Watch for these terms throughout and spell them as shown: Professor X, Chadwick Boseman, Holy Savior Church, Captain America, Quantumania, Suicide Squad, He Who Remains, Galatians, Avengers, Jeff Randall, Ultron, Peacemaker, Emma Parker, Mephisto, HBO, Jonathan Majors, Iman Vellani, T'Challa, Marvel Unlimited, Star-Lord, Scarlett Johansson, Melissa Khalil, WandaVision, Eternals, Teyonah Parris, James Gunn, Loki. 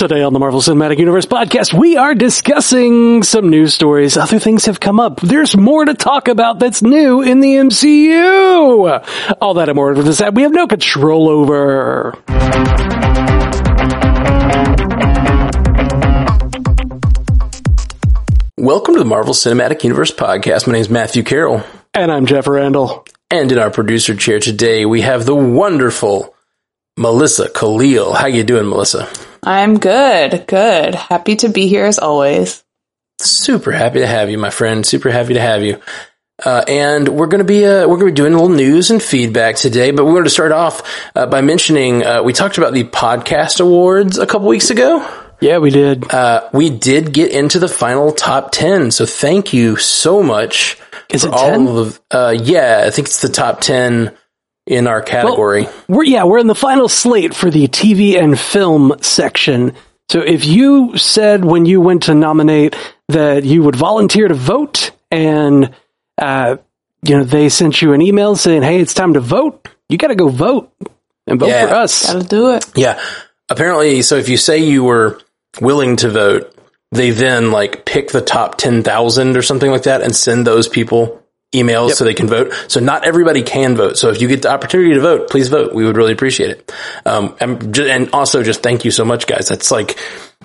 Today on the Marvel Cinematic Universe podcast, we are discussing some news stories. Other things have come up. There's more to talk about that's new in the MCU. All that and more with this ad we have no control over. Welcome to the Marvel Cinematic Universe podcast. My name is Matthew Carroll. And I'm Jeff Randall. And in our producer chair today, we have the wonderful Melissa Khalil. How you doing, Melissa? I'm good, good. Happy to be here as always. Super happy to have you, my friend. Super happy to have you. And we're going to be doing a little news and feedback today, but we wanted to start off by mentioning we talked about the podcast awards a couple weeks ago. Yeah, we did. We did get into the final top 10, so thank you so much. Is it 10? Yeah, I think it's the top 10. In our category. Well, we're in the final slate for the TV and film section. So if you said when you went to nominate that you would volunteer to vote and, they sent you an email saying, hey, it's time to vote. You got to go vote and vote for us. Got to do it. Yeah. Apparently. So if you say you were willing to vote, they then pick the top 10,000 or something like that and send those people emails so they can vote. So not everybody can vote. So if you get the opportunity to vote, please vote. We would really appreciate it. And also just thank you so much, guys. That's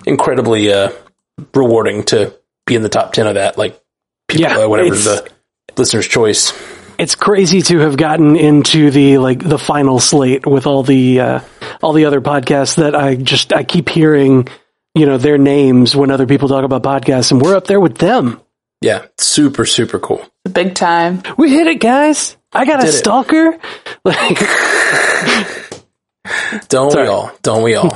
incredibly rewarding to be in the top 10 of that. Whatever the listener's choice. It's crazy to have gotten into the the final slate with all the other podcasts that I keep hearing their names when other people talk about podcasts, and we're up there with them. Yeah, super, super cool. Big time. We hit it, guys. I got a stalker. Don't we all?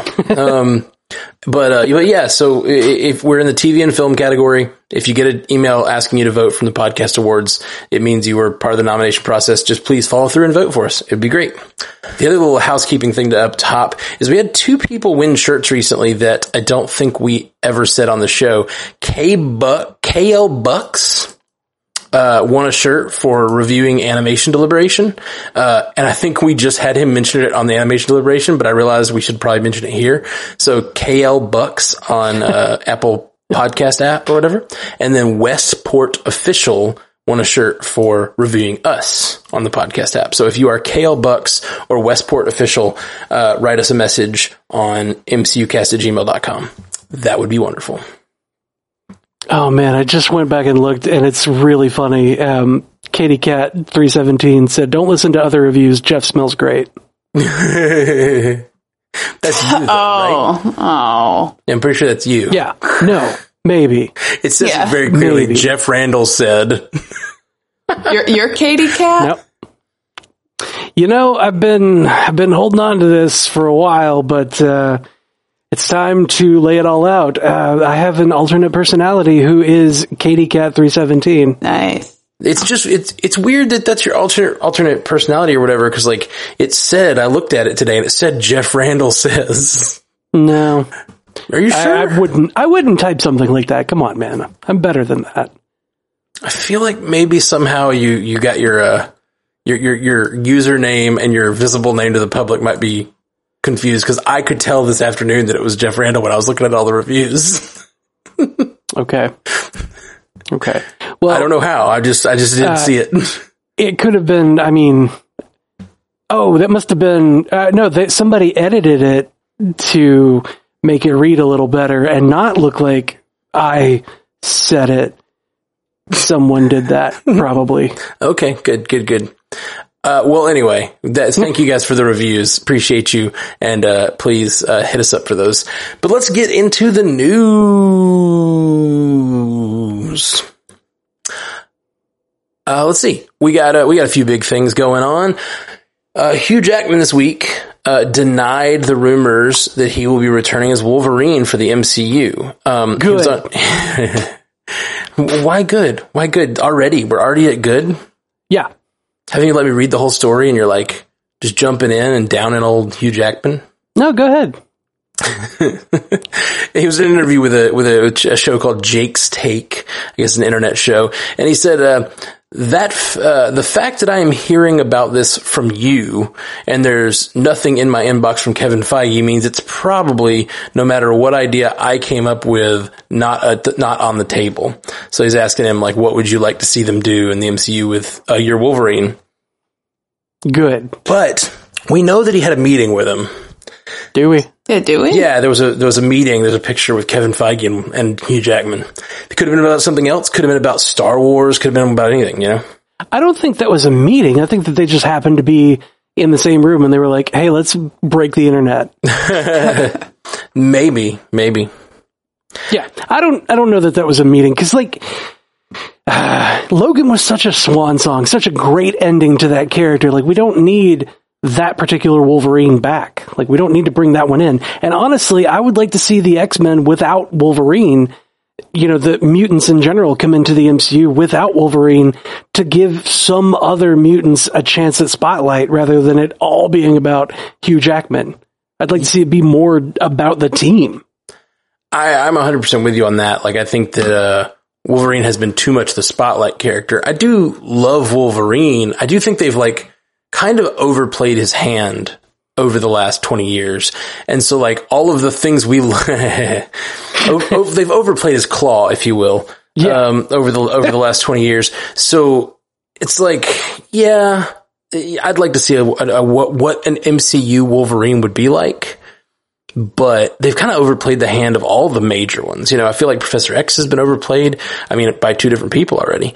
So if we're in the TV and film category, if you get an email asking you to vote from the podcast awards, it means you were part of the nomination process. Just please follow through and vote for us. It'd be great. The other little housekeeping thing up top is we had two people win shirts recently that I don't think we ever said on the show. KL Bucks won a shirt for reviewing Animation Deliberation. And I think we just had him mention it on the Animation Deliberation, but I realized we should probably mention it here. So KL Bucks on Apple Podcast app or whatever. And then Westport Official won a shirt for reviewing us on the podcast app. So if you are KL Bucks or Westport Official, write us a message on mcucast@gmail.com. That would be wonderful. Oh man, I just went back and looked, and it's really funny. Katie Cat 317 said, "Don't listen to other reviews. Jeff smells great." That's you, though, right? Oh, I'm pretty sure that's you. Yeah, no, maybe it says very clearly. Maybe. Jeff Randall said, "You're Katie Cat." Nope. I've been holding on to this for a while, but. It's time to lay it all out. I have an alternate personality who is Katie Cat 317. Nice. It's just it's weird that that's your alternate personality or whatever, because it said, I looked at it today and it said Jeff Randall says. No. Are you sure? I wouldn't type something like that. Come on, man. I'm better than that. I feel like maybe somehow you got your username and your visible name to the public might be confused, because I could tell this afternoon that it was Jeff Randall when I was looking at all the reviews. Okay. Well, I don't know how. I just didn't see it. It could have been. I mean, that must have been. Somebody edited it to make it read a little better and not look like I said it. Someone did that, probably. Okay. Good. Anyway, thank you guys for the reviews. Appreciate you. And, please, hit us up for those. But let's get into the news. Let's see. We got a few big things going on. Hugh Jackman this week, denied the rumors that he will be returning as Wolverine for the MCU. Good. Why good? Why good? Already? We're already at good? Yeah. Haven't you let me read the whole story and you're just jumping in and downing old Hugh Jackman? No, go ahead. He was in an interview with a show called Jake's Take, I guess an internet show. And he said, The fact that I am hearing about this from you, and there's nothing in my inbox from Kevin Feige, means it's probably, no matter what idea I came up with, not on the table. So he's asking him, like, what would you like to see them do in the MCU with your Wolverine? Good. But we know that he had a meeting with him. Do we? Yeah, do we? Yeah, there was a meeting. There's a picture with Kevin Feige and Hugh Jackman. It could have been about something else. Could have been about Star Wars. Could have been about anything, you know? I don't think that was a meeting. I think that they just happened to be in the same room and they were like, hey, let's break the internet. Maybe. Yeah, I don't know that that was a meeting. Because, like, Logan was such a swan song, such a great ending to that character. Like, we don't need that particular Wolverine back. Like, we don't need to bring that one in. And honestly, I would like to see the X-Men without Wolverine, you know, the mutants in general come into the MCU without Wolverine to give some other mutants a chance at spotlight rather than it all being about Hugh Jackman. I'd like to see it be more about the team. I'm 100% with you on that. Like, I think that Wolverine has been too much the spotlight character. I do love Wolverine. I do think they've, like, kind of overplayed his hand over the last 20 years. And so, like, all of the things we they've overplayed his claw, if you will, over the last 20 years. So it's like, yeah, I'd like to see what an MCU Wolverine would be like, but they've kind of overplayed the hand of all the major ones. You know, I feel like Professor X has been overplayed. I mean, by two different people already.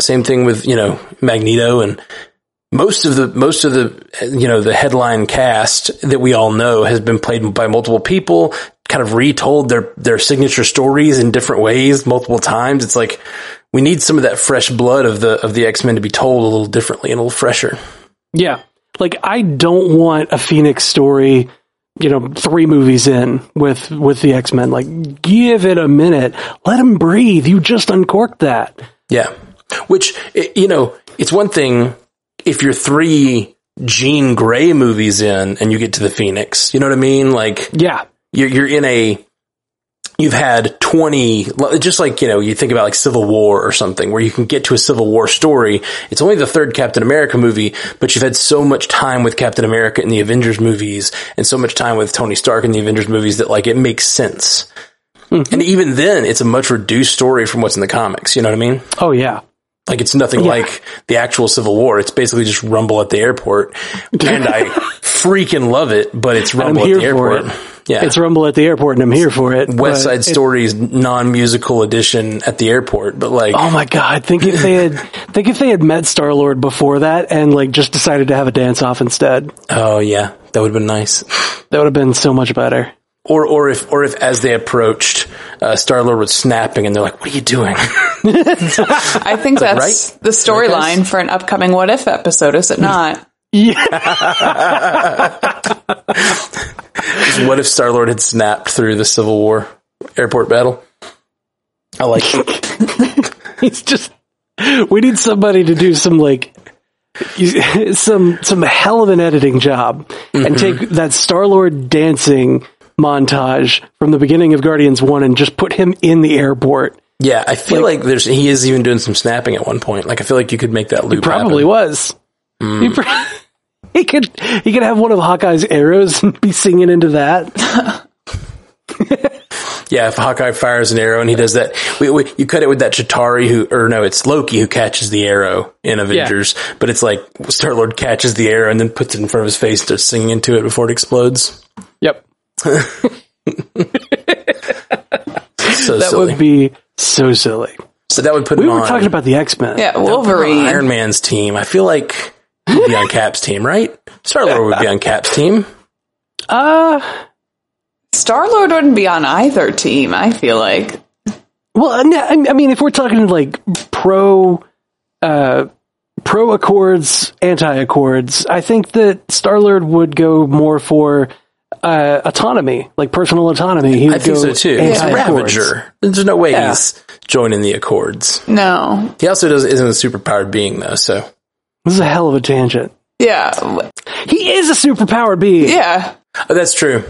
Same thing with, you know, Magneto and most of the, you know, the headline cast that we all know has been played by multiple people, kind of retold their signature stories in different ways multiple times. It's like, we need some of that fresh blood of the X-Men to be told a little differently and a little fresher. Yeah. Like, I don't want a Phoenix story, you know, 3 movies in with the X-Men. Like, give it a minute. Let them breathe. You just uncorked that. Yeah. Which, you know, it's one thing if you're 3 Jean Grey movies in and you get to the Phoenix, you know what I mean? Like, yeah, you're in you've had 20, just like, you know, you think about like Civil War or something where you can get to a Civil War story. It's only the 3rd Captain America movie, but you've had so much time with Captain America in the Avengers movies and so much time with Tony Stark in the Avengers movies that, like, it makes sense. Mm-hmm. And even then it's a much reduced story from what's in the comics. You know what I mean? Oh yeah. Like, it's nothing like the actual Civil War. It's basically just Rumble at the airport. And I freaking love it, but it's Rumble at the airport. Yeah. It's Rumble at the airport, and I'm here for it. West Side Story's non-musical edition at the airport, but, like, oh my God, think if they had met Star-Lord before that and, like, just decided to have a dance-off instead. Oh yeah, that would have been nice. That would have been so much better. Or if as they approached, Star-Lord was snapping and they're like, what are you doing? I think that's right? The storyline for an upcoming What If episode, is it not? Yeah. What if Star-Lord had snapped through the Civil War airport battle? I like it. It's just, we need somebody to do some, like, some hell of an editing job and take that Star-Lord dancing montage from the beginning of Guardians 1 and just put him in the airport. Yeah, I feel like he is even doing some snapping at one point. Like, I feel like you could make that loop. He probably happen. Was. Mm. He could have one of Hawkeye's arrows and be singing into that. Yeah, if Hawkeye fires an arrow and he does that, you cut it with that Chitauri it's Loki who catches the arrow in Avengers, but it's like Star-Lord catches the arrow and then puts it in front of his face and starts singing into it before it explodes. Yep. That would be so silly. So that would put him on. We were talking about the X-Men. Yeah, Wolverine. Iron Man's team. I feel like he'd be on Cap's team, right? Star-Lord would be on Cap's team. Star-Lord wouldn't be on either team, I feel like. Well, I mean, if we're talking like pro Accords, anti-Accords, I think that Star-Lord would go more for autonomy, like personal autonomy. I think so too. He's a Ravager. There's no way he's joining the Accords. No. He also isn't a superpowered being though, so. This is a hell of a tangent. Yeah. He is a superpowered being. Yeah. Oh, that's true.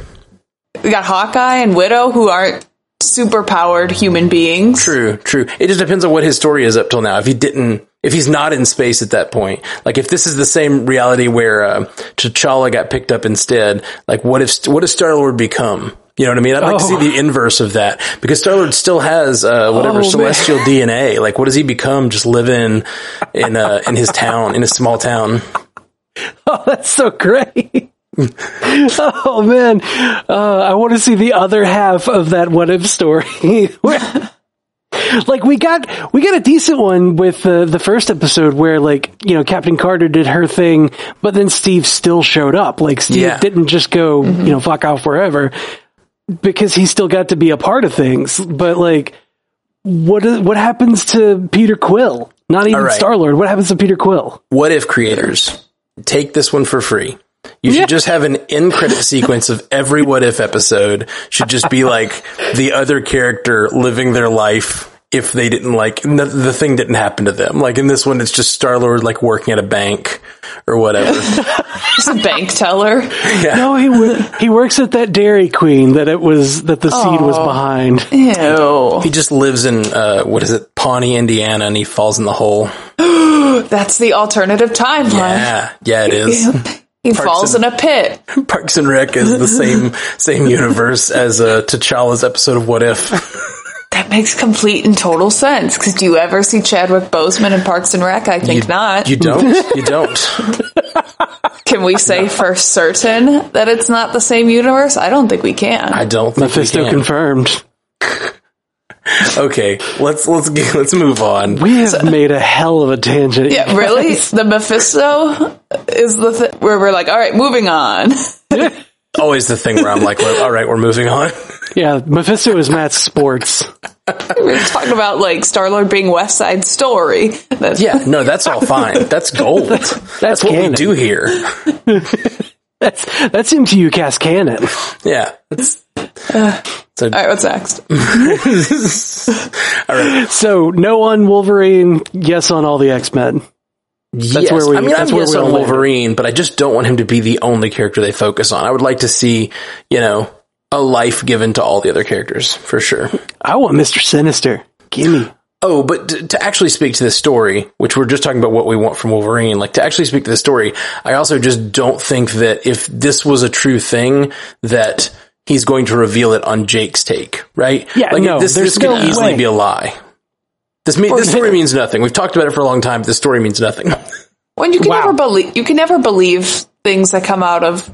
We got Hawkeye and Widow who aren't superpowered human beings. True. It just depends on what his story is up till now. If he didn't if he's not in space at that point, like if this is the same reality where T'Challa got picked up instead, like what does Star-Lord become? You know what I mean? I'd like to see the inverse of that, because Star-Lord still has celestial DNA. Like, what does he become? Just living in his town, in his small town. Oh, that's so great. Oh man, I want to see the other half of that what if story. Like we got a decent one with the first episode where, like, you know, Captain Carter did her thing, but then Steve still showed up. Like Steve didn't just go, you know, fuck off forever, because he still got to be a part of things. But like, what happens to Peter Quill? Not even Star-Lord. What happens to Peter Quill? What if creators take this one for free? You should just have an end credit sequence of every What If episode. Should just be like the other character living their life if they didn't, like, the thing didn't happen to them. Like in this one, it's just Star-Lord like working at a bank or whatever. He's a bank teller. Yeah. No, he works at that Dairy Queen that the seed was behind. Ew. He just lives in Pawnee, Indiana, and he falls in the hole. That's the alternative timeline. Yeah, it is. He falls in a pit. Parks and Rec is the same universe as T'Challa's episode of What If. That makes complete and total sense, because do you ever see Chadwick Boseman in Parks and Rec? I think not. You don't. Can we say for certain that it's not the same universe? I don't think we can. I don't think Mephisto we can. Confirmed. Okay, let's move on. We have made a hell of a tangent. Yeah, really? The Mephisto is the thing where we're like, all right, moving on. Always the thing where I'm like, all right, we're moving on. Yeah, Mephisto is Matt's sports. We're talking about, like, Star-Lord being West Side Story. That's all fine. That's gold. That's what we do here. That's MTU cast canon. Yeah. All right, what's next? All right. So, no on Wolverine, yes on all the X-Men. That's where I'm Wolverine, but I just don't want him to be the only character they focus on. I would like to see, you know, a life given to all the other characters, for sure. I want Mr. Sinister. Gimme. Oh, but to actually speak to this story, which we're just talking about what we want from Wolverine, like, to actually speak to this story, I also just don't think that if this was a true thing, that he's going to reveal it on Jake's Take, right? Yeah, like, no, this could easily be a lie. This story means nothing. We've talked about it for a long time, but this story means nothing. When you can never believe things that come out of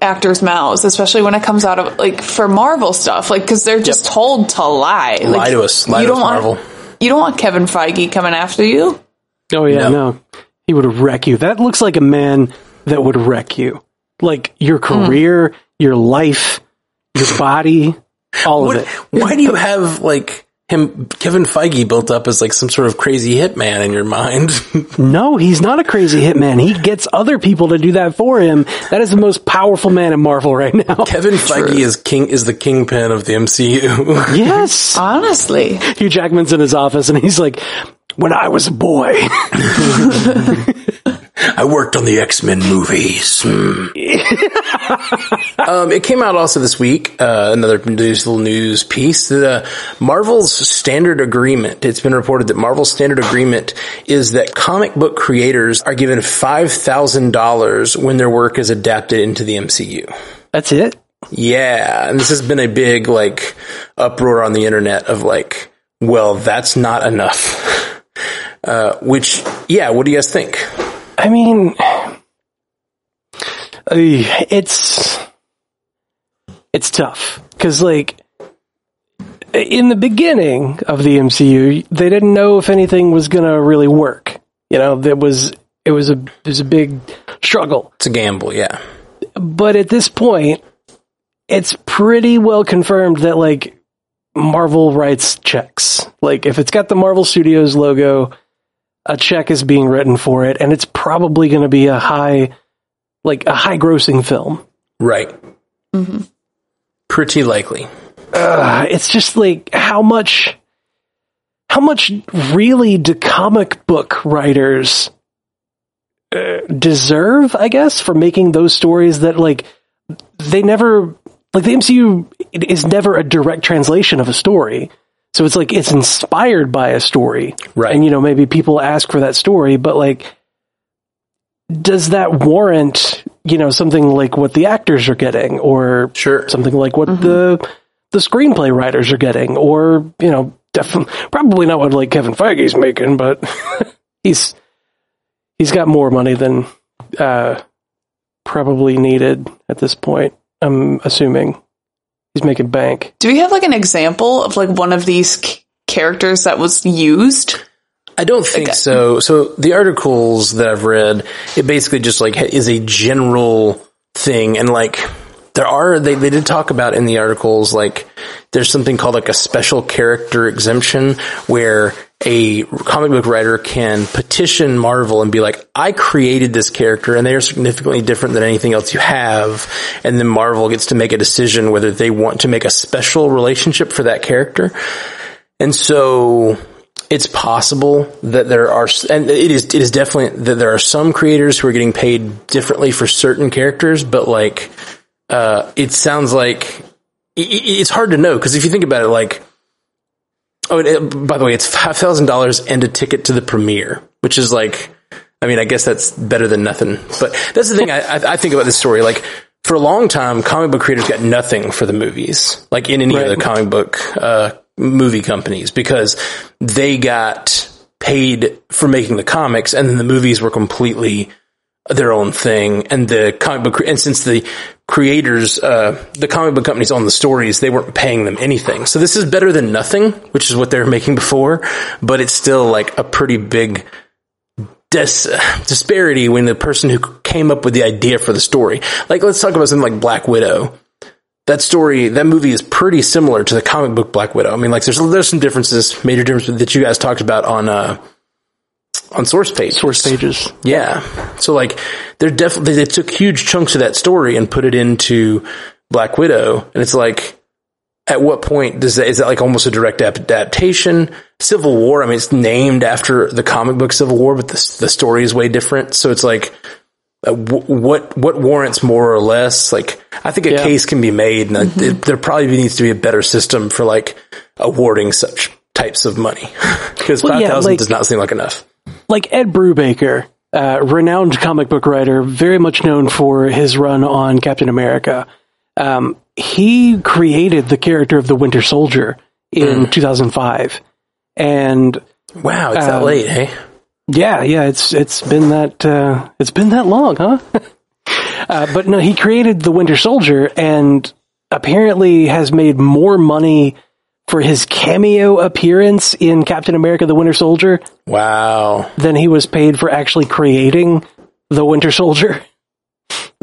actors' mouths, especially when it comes out of, like, for Marvel stuff, like, because they're just told to lie. Like, lie to us. Lie to us, Marvel. You don't want Kevin Feige coming after you. Oh, yeah, no. He would wreck you. That looks like a man that would wreck you. Like, your career, your life, your body, all of it. Why do you have, like, Kevin Feige built up as like some sort of crazy hitman in your mind? No, he's not a crazy hitman. He gets other people to do that for him. That is the most powerful man in Marvel right now. Kevin Feige is the kingpin of the MCU. Yes. Honestly. Hugh Jackman's in his office and he's like, when I was a boy, I worked on the X-Men movies. It came out also this week, another news piece, the Marvel's standard agreement. It's been reported that Marvel's standard agreement is that comic book creators are given $5,000 when their work is adapted into the MCU. That's it? Yeah. And this has been a big, like, uproar on the internet of, like, well, that's not enough. What do you guys think? I mean, it's tough because, like, in the beginning of the MCU, they didn't know if anything was going to really work. You know, it was a big struggle. It's a gamble, yeah. But at this point, it's pretty well confirmed that, like, Marvel writes checks. Like, if it's got the Marvel Studios logo, a check is being written for it, and it's probably going to be a high grossing film. Right. Mm-hmm. Pretty likely. It's just like, how much really do comic book writers deserve, I guess, for making those stories that, like, they never, like, the MCU is never a direct translation of a story. So it's like, it's inspired by a story. Right. And, you know, maybe people ask for that story, but like, does that warrant, you know, something like what the actors are getting, or sure, something like what mm-hmm. the screenplay writers are getting, or, you know, probably not what like Kevin Feige's making, but he's got more money than probably needed at this point. I'm assuming he's making bank. Do we have like an example of like one of these characters that was used? I don't think so. So the articles that I've read, it basically just like is a general thing. And like there are, they did talk about in the articles, like there's something called like a special character exemption where a comic book writer can petition Marvel and be like, I created this character and they are significantly different than anything else you have. And then Marvel gets to make a decision whether they want to make a special relationship for that character. And so it's possible that there are, and it is definitely that there are some creators who are getting paid differently for certain characters, but like, it sounds like it's hard to know. Cause if you think about it, like, by the way, it's $5,000 and a ticket to the premiere, which is like, I mean, I guess that's better than nothing, but that's the thing I think about this story. Like, for a long time, comic book creators got nothing for the movies, like in any other comic book, movie companies, because they got paid for making the comics and then the movies were completely their own thing. And the comic book, and since the creators, the comic book companies own the stories, they weren't paying them anything. So this is better than nothing, which is what they were making before, but it's still like a pretty big disparity when the person who came up with the idea for the story, like let's talk about something like Black Widow. That movie is pretty similar to the comic book Black Widow. I mean, like there's some differences, major differences that you guys talked about on Source Pages. Yeah. So like they took huge chunks of that story and put it into Black Widow. And it's like, at what point is that like almost a direct adaptation? Civil War. I mean, it's named after the comic book Civil War, but the story is way different. So it's like, what warrants more or less? Like, I think a case can be made, and mm-hmm. There probably needs to be a better system for like awarding such types of money, because 5,000 does not seem like enough. Like Ed Brubaker, renowned comic book writer, very much known for his run on Captain America. He created the character of the Winter Soldier in 2005, and wow, it's that late, hey? Yeah, it's been that long, huh? But no, he created the Winter Soldier and apparently has made more money for his cameo appearance in Captain America: The Winter Soldier. Wow. Than he was paid for actually creating the Winter Soldier.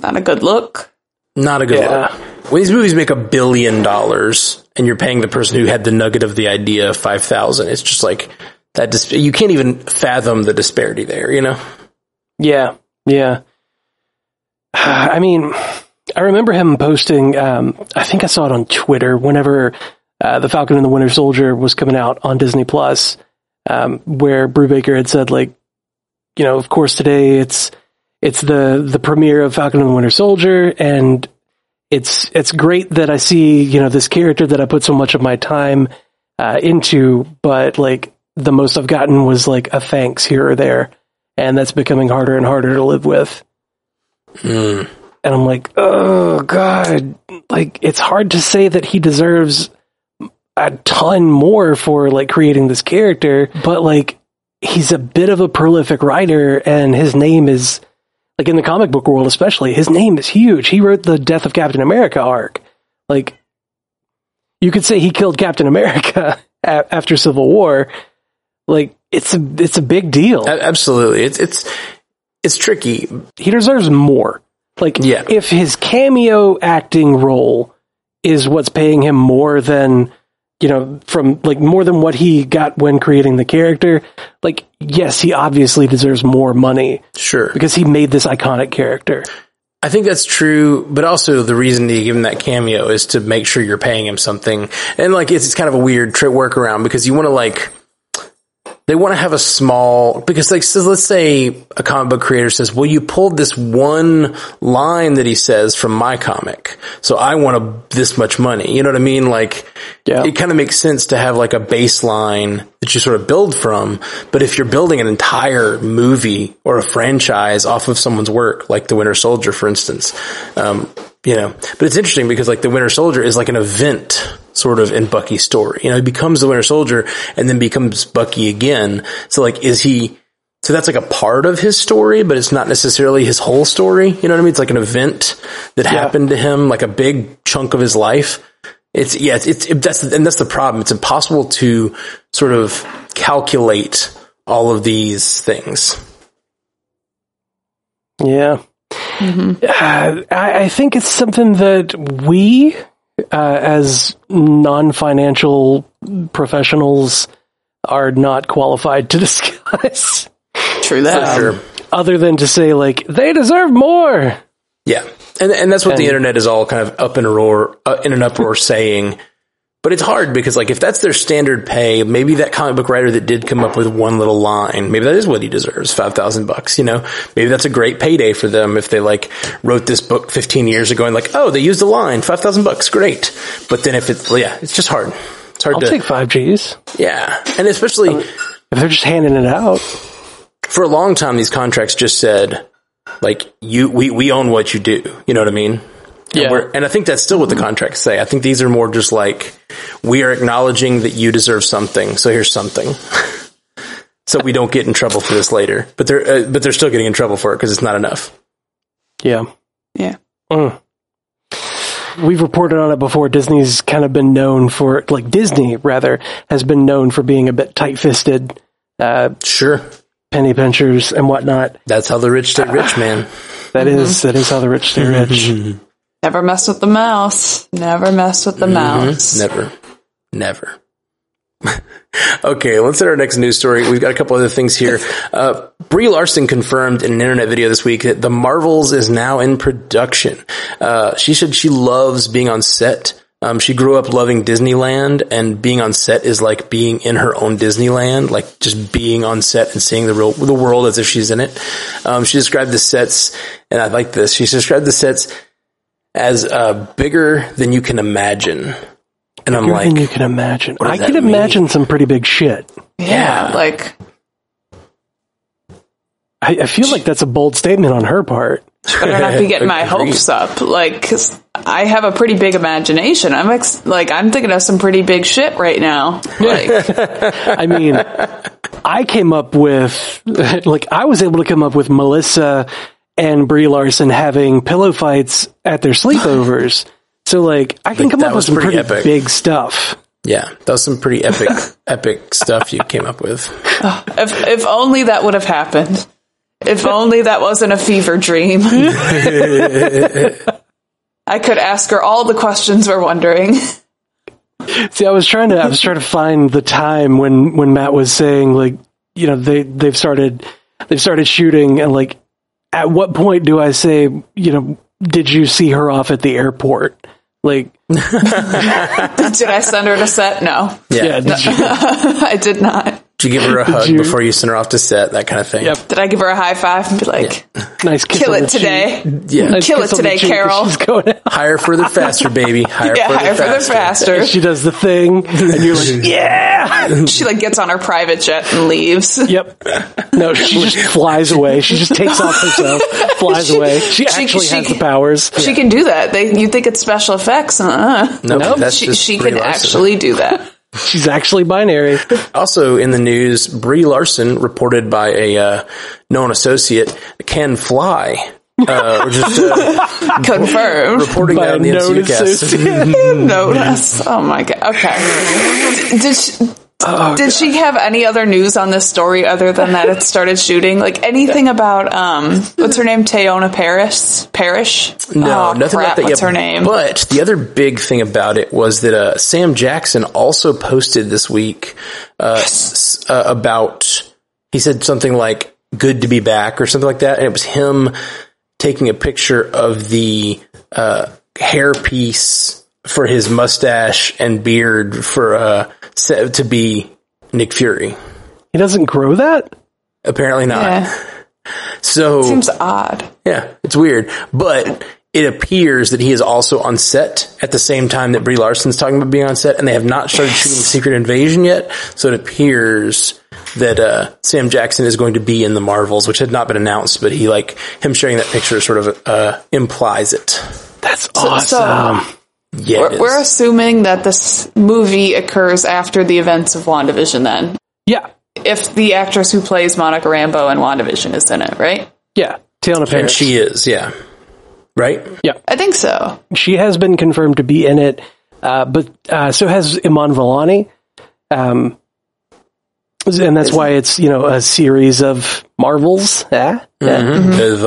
Not a good look. Not a good look. When these movies make $1 billion and you're paying the person who had the nugget of the idea $5,000, it's just like, that you can't even fathom the disparity there, you know? Yeah. I mean, I remember him posting, I think I saw it on Twitter, whenever The Falcon and the Winter Soldier was coming out on Disney Plus, where Brubaker had said, like, you know, of course today it's the premiere of Falcon and the Winter Soldier, and it's great that I see, you know, this character that I put so much of my time into, but like, the most I've gotten was like a thanks here or there. And that's becoming harder and harder to live with. Mm. And I'm like, oh God, like it's hard to say that he deserves a ton more for like creating this character, but like he's a bit of a prolific writer and his name is like in the comic book world, especially his name is huge. He wrote the Death of Captain America arc. Like you could say he killed Captain America after Civil War. Like it's a big deal. Absolutely, it's tricky. He deserves more. Like if his cameo acting role is what's paying him more than, you know, from like more than what he got when creating the character. Like yes, he obviously deserves more money. Sure, because he made this iconic character. I think that's true, but also the reason that you give him that cameo is to make sure you're paying him something. And like it's kind of a weird workaround because you want to like. They want to have a small, because like, so let's say a comic book creator says, well, you pulled this one line that he says from my comic, so I want this much money. You know what I mean? Like, yeah. It kind of makes sense to have like a baseline that you sort of build from. But if you're building an entire movie or a franchise off of someone's work, like the Winter Soldier, for instance, you know, but it's interesting because like the Winter Soldier is like an event sort of in Bucky's story. You know, he becomes the Winter Soldier and then becomes Bucky again. So like, so that's like a part of his story, but it's not necessarily his whole story. You know what I mean? It's like an event that happened to him, like a big chunk of his life. That's the problem. It's impossible to sort of calculate all of these things. Yeah. Mm-hmm. I think it's something that we, as non-financial professionals, are not qualified to discuss. True that. Sure. Other than to say, like, they deserve more. Yeah, and that's what the internet is all kind of in an uproar saying. But it's hard because, like, if that's their standard pay, maybe that comic book writer that did come up with one little line, maybe that is what he deserves, $5,000, you know? Maybe that's a great payday for them if they, like, wrote this book 15 years ago and, like, oh, they used a line, $5,000, great. But then if it's just hard. It's hard I'll take $5,000. Yeah. And especially... if they're just handing it out. For a long time, these contracts just said, like, we own what you do. You know what I mean? Yeah. And I think that's still what the contracts say. I think these are more just like, we are acknowledging that you deserve something, so here's something. So we don't get in trouble for this later. But they're still getting in trouble for it because it's not enough. Yeah. Yeah. Mm. We've reported on it before. Disney's kind of been known for, like, Disney, rather, has been known for being a bit tight-fisted. Sure. Penny pinchers and whatnot. That's how the rich stay rich, man. That is how the rich stay rich. Never mess with the mouse. Never mess with the mouse. Never. Okay, let's hit our next news story. We've got a couple other things here. Brie Larson confirmed in an internet video this week that The Marvels is now in production. She said she loves being on set. She grew up loving Disneyland, and being on set is like being in her own Disneyland, like just being on set and seeing the world as if she's in it. She described the sets, and I like this. She described the sets as bigger than you can imagine. And I'm like, you can imagine. I can imagine some pretty big shit. Yeah. Like, I feel like that's a bold statement on her part. Better not be getting my hopes up. Like, 'cause I have a pretty big imagination. I'm I'm thinking of some pretty big shit right now. Like, I mean, I was able to come up with Melissa and Brie Larson having pillow fights at their sleepovers. So, like, I can come up with some pretty big stuff. Yeah, that was some pretty epic stuff you came up with. If only that would have happened. If only that wasn't a fever dream. I could ask her all the questions we're wondering. See, I was trying to find the time when Matt was saying, like, you know, they've started shooting, and like, at what point do I say, you know, did you see her off at the airport? Like, did I send her to set? No. Yeah. Did you? I did not. Did you give her a hug before you sent her off to set? That kind of thing. Yep. Did I give her a high five and be like, nice kiss on the cheek today. Yeah. Nice kill it today, Carol. She's going out. Higher, further, faster, baby. Higher, further, faster. And she does the thing. And you're like, yeah. She like gets on her private jet and leaves. Yep. No, she just flies away. She just takes off herself, flies away. She actually has the powers. She can do that. You think it's special effects. Nope. She can actually do that. She's actually binary. Also in the news, Brie Larson, reported by a known associate, can fly. Confirmed. Reporting by that in the NCUcast. Notice. Oh my god. Okay. Did she have any other news on this story other than that it started shooting? Like anything about what's her name? Teyonah Parris? No, nothing about that yet. What's her name? But the other big thing about it was that Sam Jackson also posted this week about, he said something like "good to be back" or something like that, and it was him taking a picture of the hairpiece for his mustache and beard to be Nick Fury. He doesn't grow that? Apparently not. Yeah. So seems odd. Yeah, it's weird. But it appears that he is also on set at the same time that Brie Larson's talking about being on set, and they have not started shooting Secret Invasion yet. So it appears that Sam Jackson is going to be in The Marvels, which had not been announced, but he him sharing that picture sort of implies it. That's awesome. Yeah, we're assuming that this movie occurs after the events of WandaVision then. Yeah. If the actress who plays Monica Rambeau in WandaVision is in it, right? Yeah. Teyonah Parris. She is, yeah. Right? Yeah. I think so. She has been confirmed to be in it, but so has Iman Vellani. And that's why it's, a series of Marvels. The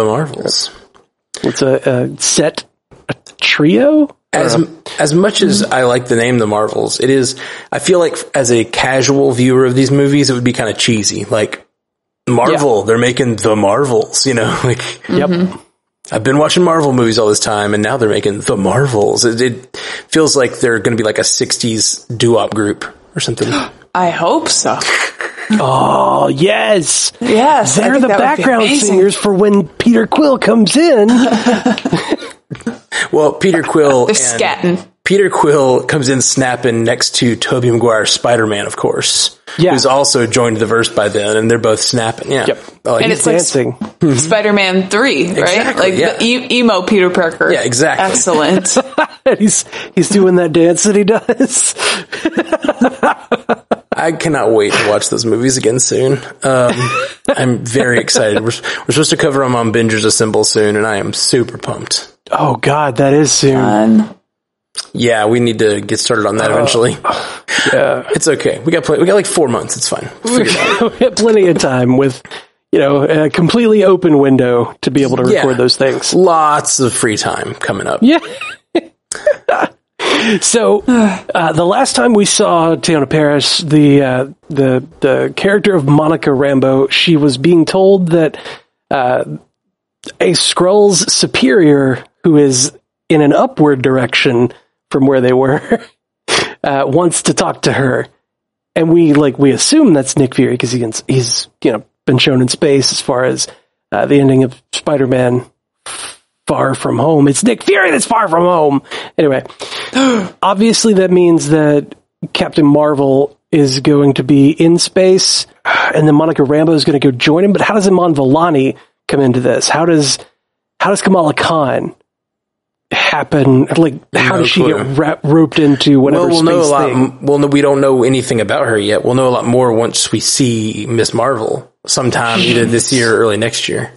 Marvels. It's a set, a trio. As much as I like the name The Marvels, it is, I feel like as a casual viewer of these movies, it would be kind of cheesy. Like, Marvel, They're making The Marvels, Yep. I've been watching Marvel movies all this time, and now they're making The Marvels. It feels like they're going to be like a 60s doo-wop group or something. I hope so. Oh, yes. Yes. They're the background singers for when Peter Quill comes in. Well, Peter Quill comes in snapping next to Tobey Maguire's Spider-Man, of course, who's also joined the verse by then, and they're both snapping. Yeah, yep. And it's dancing. Spider-Man 3, right? Exactly, the emo Peter Parker. Yeah, exactly. Excellent. he's doing that dance that he does. I cannot wait to watch those movies again soon. I'm very excited. We're supposed to cover them on Bingers Assemble soon, and I am super pumped. Oh, God, that is soon. Yeah, we need to get started on that eventually. Yeah. It's okay. We got like 4 months. It's fine. We'll figure it out. We have plenty of time with, a completely open window to be able to record those things. Lots of free time coming up. Yeah. So, the last time we saw Teyonah Parris, the character of Monica Rambeau, she was being told that a Skrull's superior, who is in an upward direction from where they were, wants to talk to her. And we assume that's Nick Fury, because he's been shown in space as far as the ending of Spider-Man Far From Home. It's Nick Fury that's far from home! Anyway, obviously that means that Captain Marvel is going to be in space, and then Monica Rambeau is going to go join him, but how does Iman Vellani come into this? How does Kamala Khan happen? How does she get roped into whatever space thing? We don't know anything about her yet. We'll know a lot more once we see Ms. Marvel sometime either this year or early next year.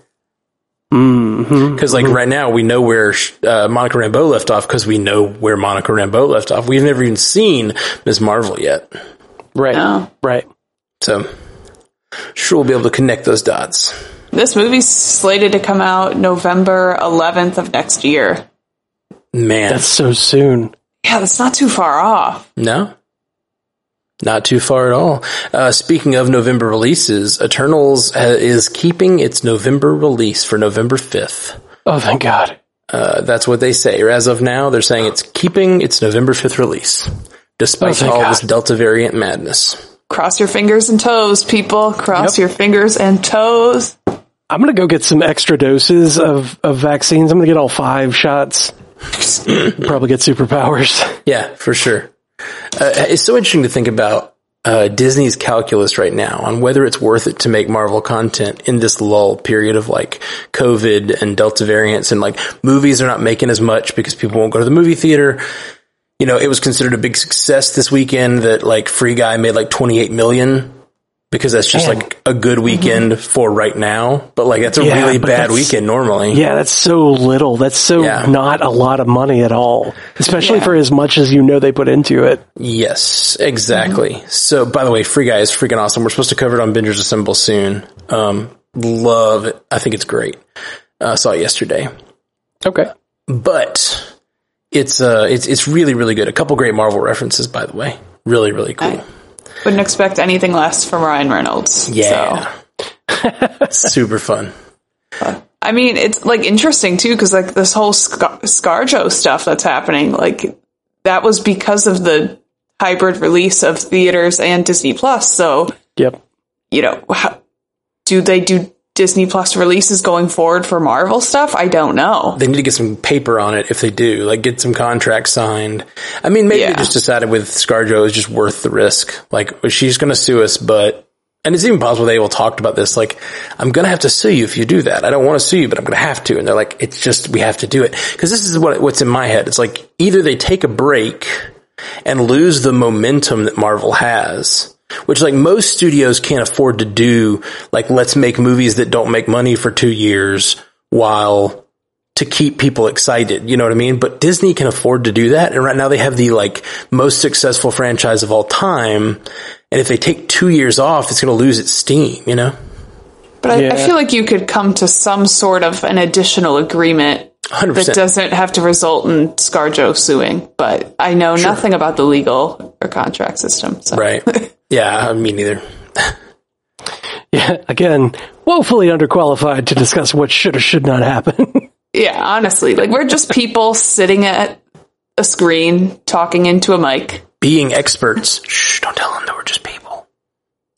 Because right now we know where Monica Rambeau left off because we know where Monica Rambeau left off. We've never even seen Ms. Marvel yet. Right. No. Right. So sure we'll be able to connect those dots. This movie's slated to come out November 11th of next year. Man. That's so soon. Yeah, that's not too far off. No. Not too far at all. Speaking of November releases, Eternals is keeping its November release for November 5th. Oh, thank God. That's what they say. As of now, they're saying it's keeping its November 5th release, despite all this Delta variant madness. Cross your fingers and toes, people. Cross your fingers and toes. I'm going to go get some extra doses of vaccines. I'm going to get all 5 shots. Probably get superpowers. Yeah, for sure. It's so interesting to think about Disney's calculus right now on whether it's worth it to make Marvel content in this lull period of COVID and Delta variants and movies are not making as much because people won't go to the movie theater. It was considered a big success this weekend that Free Guy made $28 million. Because that's just a good weekend for right now. But that's a really bad weekend normally. Yeah, that's so little. That's so not a lot of money at all. Especially for as much as they put into it. Yes, exactly. Mm-hmm. So, by the way, Free Guy is freaking awesome. We're supposed to cover it on Bingers Assemble soon. Love it. I think it's great. I saw it yesterday. Okay. But it's really, really good. A couple great Marvel references, by the way. Really, really cool. Wouldn't expect anything less from Ryan Reynolds. Yeah. So. Super fun. I mean, it's interesting too, because this whole ScarJo stuff that's happening, that was because of the hybrid release of theaters and Disney Plus. So, yep. you know, how, do they do Disney Plus releases going forward for Marvel stuff? I don't know. They need to get some paper on it if they do, like get some contracts signed. I mean, maybe they just decided with ScarJo it was just worth the risk. Like, she's going to sue us, but, and it's even possible they will talked about this. Like, I'm going to have to sue you if you do that. I don't want to sue you, but I'm going to have to. And they're like, it's just, we have to do it. Cause this is what's in my head. It's like either they take a break and lose the momentum that Marvel has, which, like, most studios can't afford to do, like, let's make movies that don't make money for 2 years while to keep people excited. You know what I mean? But Disney can afford to do that. And right now they have the, like, most successful franchise of all time. And if they take 2 years off, it's going to lose its steam, you know? But I feel like you could come to some sort of an additional agreement 100%. That doesn't have to result in ScarJo suing. But I know nothing about the legal or contract system. So. Right. Yeah, me neither. Yeah, again, woefully underqualified to discuss what should or should not happen. Yeah, honestly. Like, we're just people sitting at a screen, talking into a mic. Being experts. Shh, don't tell them that we're just people.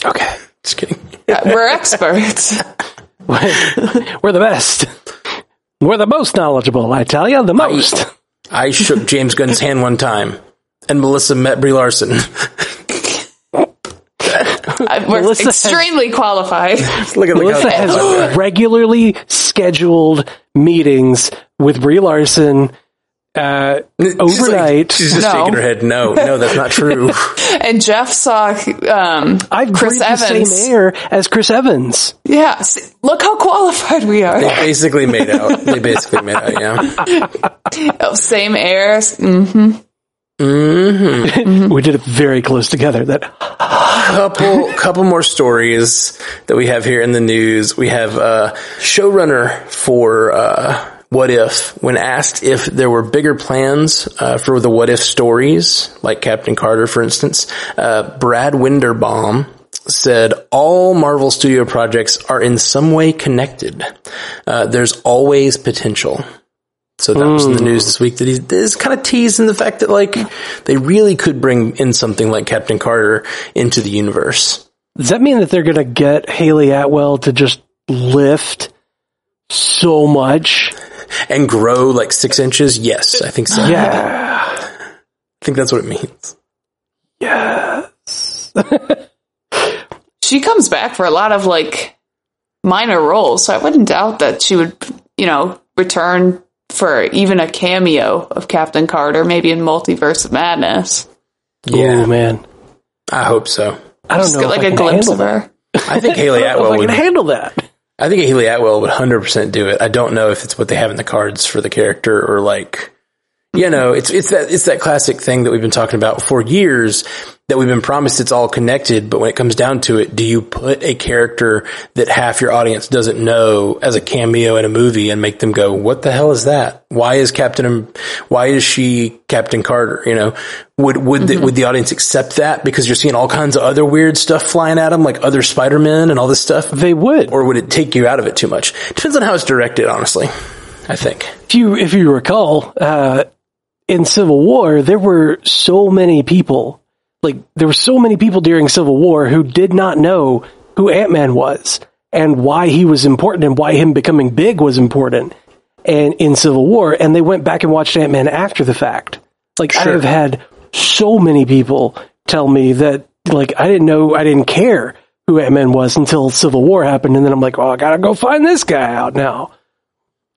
Okay, just kidding. Yeah, we're experts. We're the best. We're the most knowledgeable, I tell you, the most. I shook James Gunn's hand one time, and Melissa met Brie Larson. We're extremely qualified. Look at Melissa has regularly scheduled meetings with Brie Larson overnight. She's just shaking her head. No, that's not true. And Jeff saw Chris Evans. The same air as Chris Evans. Yeah. See, look how qualified we are. They basically made out, yeah. Oh, same air. Mm-hmm. Mm-hmm. Mm-hmm. We did it very close together. That couple more stories that we have here in the news. We have showrunner for What If, when asked if there were bigger plans for the What If stories, like Captain Carter, for instance, Brad Winderbaum said all Marvel Studio projects are in some way connected. There's always potential. So that was in the news this week, that he's kind of teasing the fact that, like, they really could bring in something like Captain Carter into the universe. Does that mean that they're going to get Haley Atwell to just lift so much? And grow, like, 6 inches? Yes, I think so. Yeah. I think that's what it means. Yes. She comes back for a lot of, like, minor roles, so I wouldn't doubt that she would, you know, return for even a cameo of Captain Carter, maybe in Multiverse of Madness. Yeah, ooh, man. I hope so. I don't know. Get, like, a glimpse of her. I think Haley Atwell would handle that. I think Haley Atwell would 100% do it. I don't know if it's what they have in the cards for the character, or, like, you know, it's that classic thing that we've been talking about for years, that we've been promised it's all connected, but when it comes down to it, do you put a character that half your audience doesn't know as a cameo in a movie and make them go, what the hell is that? Why is she Captain Carter? You know, would the audience accept that? Because you're seeing all kinds of other weird stuff flying at them, like other Spider-Man and all this stuff. They would. Or would it take you out of it too much? Depends on how it's directed, honestly, I think. If you recall, in Civil War, there were so many people during Civil War who did not know who Ant-Man was and why he was important and why him becoming big was important and in Civil War. And they went back and watched Ant-Man after the fact. Like, sure. I have had so many people tell me that, like, I didn't care who Ant-Man was until Civil War happened. And then I'm like, oh, I gotta go find this guy out now.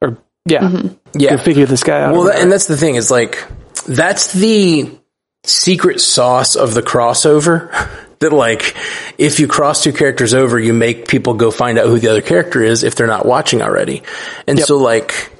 Or, yeah. Mm-hmm. Yeah. Figure this guy out. Well, and that's the thing is, like, that's the secret sauce of the crossover, that, like, if you cross two characters over, you make people go find out who the other character is if they're not watching already. And so, like,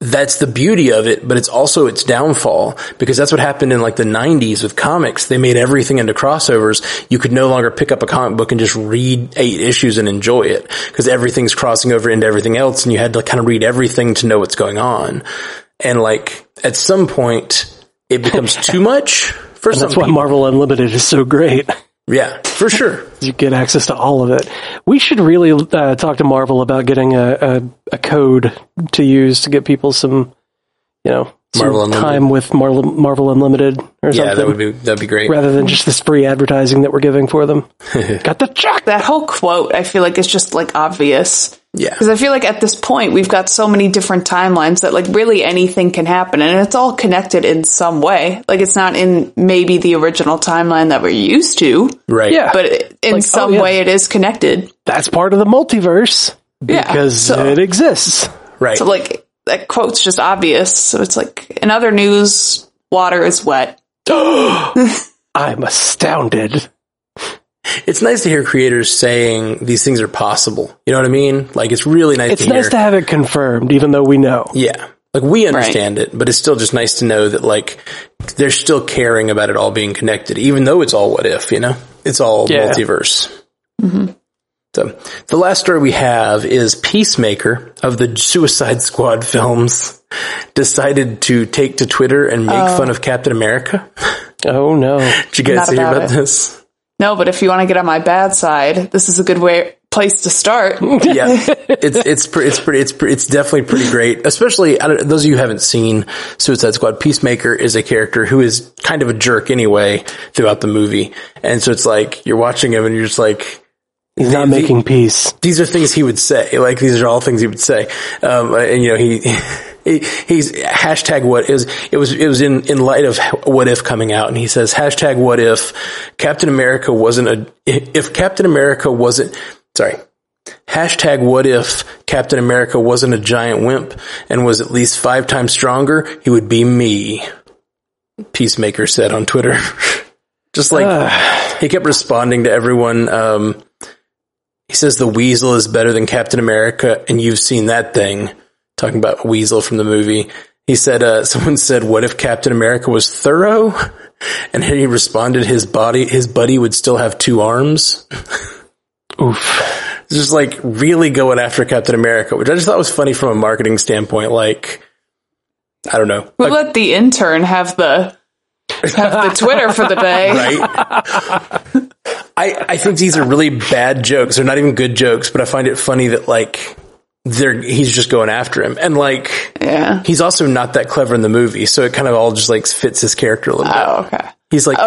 that's the beauty of it, but it's also its downfall, because that's what happened in, like, the 90s with comics. They made everything into crossovers. You could no longer pick up a comic book and just read 8 issues and enjoy it, because everything's crossing over into everything else, and you had to kind of read everything to know what's going on. And, like, at some point, it becomes too much for some people. That's why Marvel Unlimited is so great. Yeah, for sure. You get access to all of it. We should really talk to Marvel about getting a code to use to get people some, you know, Marvel Unlimited or something. Yeah, that'd be great. Rather than just this free advertising that we're giving for them. Got the check. That whole quote, I feel like, is just like obvious. Yeah. Because I feel like at this point we've got so many different timelines that like really anything can happen, and it's all connected in some way. Like it's not in maybe the original timeline that we're used to. Right. Yeah. But in like, some way it is connected. That's part of the multiverse because it exists. Right. So like that quote's just obvious. So it's like, in other news, water is wet. I'm astounded. It's nice to hear creators saying these things are possible. You know what I mean? Like, it's really nice to hear. It's nice to have it confirmed, even though we know. Yeah. Like, we understand it, but it's still just nice to know that, like, they're still caring about it all being connected, even though it's all what if, you know? It's all multiverse. Mm-hmm. So, the last story we have is Peacemaker of the Suicide Squad films decided to take to Twitter and make fun of Captain America. Oh, no. Did you guys hear about this? No, but if you want to get on my bad side, this is a good place to start. Yeah, it's definitely pretty great. Especially, those of you who haven't seen Suicide Squad, Peacemaker is a character who is kind of a jerk anyway throughout the movie. And so it's like, you're watching him and you're just like... He's not making peace. These are things he would say. Like, these are all things he would say. And you know, he's hashtag what is, it was in light of What If coming out, and he says, hashtag what if Captain America wasn't hashtag what if Captain America wasn't a giant wimp and was at least 5 times stronger, he would be me. Peacemaker said on Twitter. Just like, he kept responding to everyone, he says the Weasel is better than Captain America, and you've seen that thing. Talking about Weasel from the movie. He said, someone said, what if Captain America was thorough? And he responded, his buddy would still have 2 arms. Oof. Just like really going after Captain America, which I just thought was funny from a marketing standpoint. Like, I don't know. We'll let the intern have the Twitter for the day. Right? I think these are really bad jokes. They're not even good jokes, but I find it funny that like he's just going after him. And like, he's also not that clever in the movie. So it kind of all just like fits his character a little bit. Okay. He's like,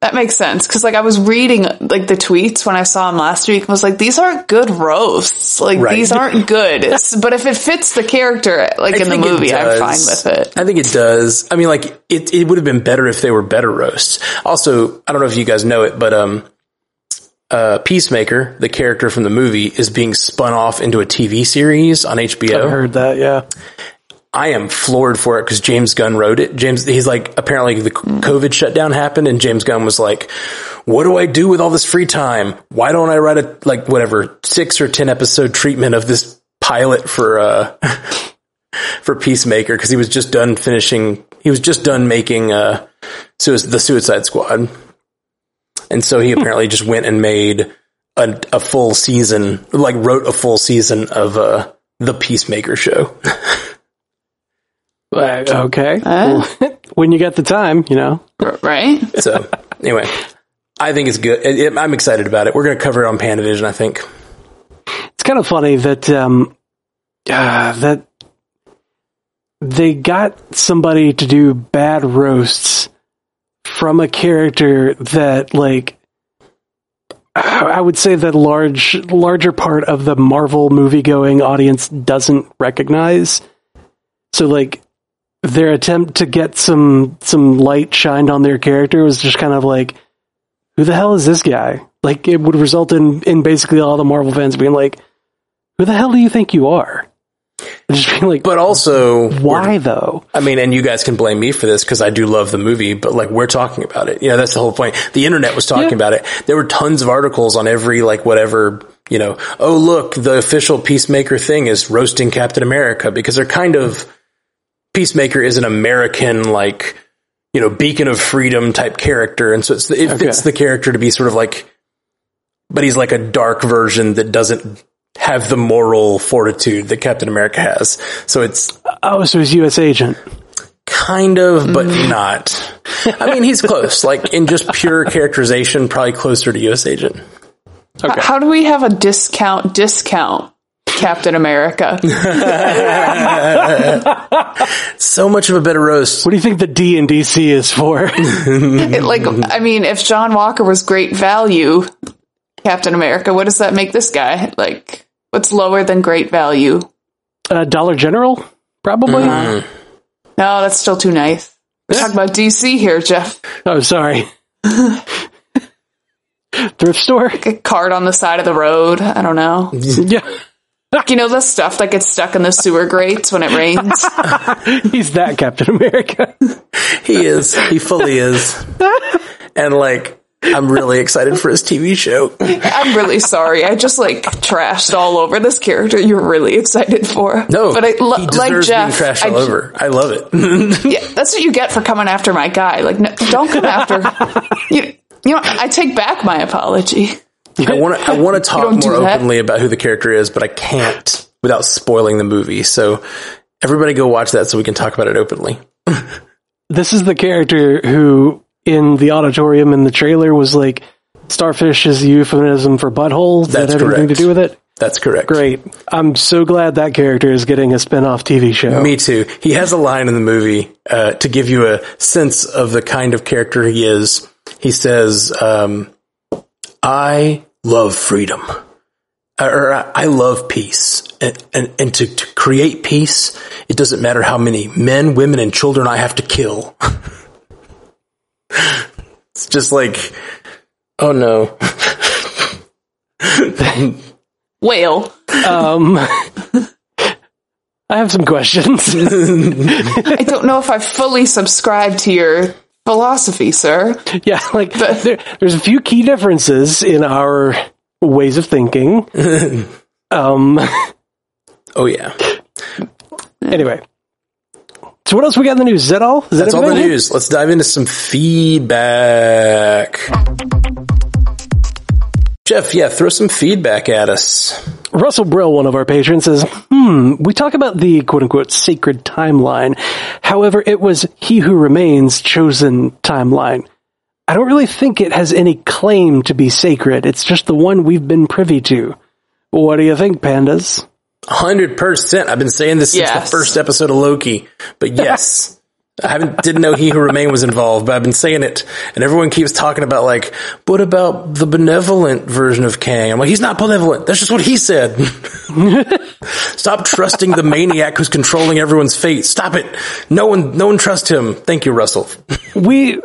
that makes sense. Cause like I was reading like the tweets when I saw him last week and was like, these aren't good roasts. Like these aren't good. But if it fits the character, like in the movie, I'm fine with it. I think it does. I mean, like it would have been better if they were better roasts. Also, I don't know if you guys know it, but, Peacemaker, the character from the movie, is being spun off into a TV series on HBO. I heard that, yeah. I am floored for it because James Gunn wrote it. He's like, apparently the COVID shutdown happened and James Gunn was like, what do I do with all this free time? Why don't I write a, like, whatever, 6 or 10 episode treatment of this pilot for Peacemaker? Because he was just done making the Suicide Squad. And so he apparently just went and made a full season, like wrote a full season of the Peacemaker show. Okay. When you get the time, you know. Right? So anyway, I think it's good. I'm excited about it. We're going to cover it on Pandavision, I think. It's kind of funny that that they got somebody to do bad roasts from a character that, like, I would say that larger part of the Marvel movie-going audience doesn't recognize. So, like, their attempt to get some light shined on their character was just kind of like, who the hell is this guy? Like, it would result in basically all the Marvel fans being like, who the hell do you think you are? Just being like, but also why though? I mean, and you guys can blame me for this because I do love the movie, but like we're talking about it. You know, that's the whole point. The internet was talking about it. There were tons of articles on every like whatever, you know, oh look, the official Peacemaker thing is roasting Captain America because they're kind of Peacemaker is an American like, you know, beacon of freedom type character. And so it fits the character to be sort of like, but he's like a dark version that doesn't have the moral fortitude that Captain America has. So it's... Oh, so he's U.S. agent. Kind of, but not. I mean, he's close. Like, in just pure characterization, probably closer to U.S. agent. Okay. How do we have a discount? Captain America. So much of a bitter roast. What do you think the D in DC is for? If John Walker was great value Captain America, what does that make this guy? Like, what's lower than great value? Dollar General, probably. Mm. No, that's still too nice. We're talking about DC here, Jeff. Oh, sorry. Thrift store? Like a card on the side of the road. I don't know. Yeah. You know the stuff that gets stuck in the sewer grates when it rains? He's that Captain America. He is. He fully is. And, I'm really excited for his TV show. I'm really sorry. I just, trashed all over this character you're really excited for. No, but he deserves being trashed all over. I love it. Yeah, that's what you get for coming after my guy. No, don't come after... You know, I take back my apology. I want to talk more openly about who the character is, but I can't without spoiling the movie. So everybody go watch that so we can talk about it openly. This is the character who, in the auditorium in the trailer, was like, starfish is the euphemism for butthole. Does that have anything to do with it? That's correct. Great. I'm so glad that character is getting a spin-off TV show. Me too. He has a line in the movie to give you a sense of the kind of character he is. He says, I love freedom, or I love peace, and to create peace, it doesn't matter how many men, women, and children I have to kill. It's just like, oh no. Well, I have some questions. I don't know if I fully subscribe to your philosophy, sir. Yeah, there's a few key differences in our ways of thinking. Oh yeah. Anyway, so what else we got in the news? Is that all? That's all the news. Let's dive into some feedback. Jeff, yeah, throw some feedback at us. Russell Brill, one of our patrons, says, we talk about the quote-unquote sacred timeline. However, it was He Who Remains' chosen timeline. I don't really think it has any claim to be sacred. It's just the one we've been privy to. What do you think, pandas? 100%. I've been saying this since the first episode of Loki. But yes. I didn't know He Who Remains was involved, but I've been saying it, and everyone keeps talking about, what about the benevolent version of Kang? I'm like, he's not benevolent. That's just what he said. Stop trusting the maniac who's controlling everyone's fate. Stop it. No one trusts him. Thank you, Russell. We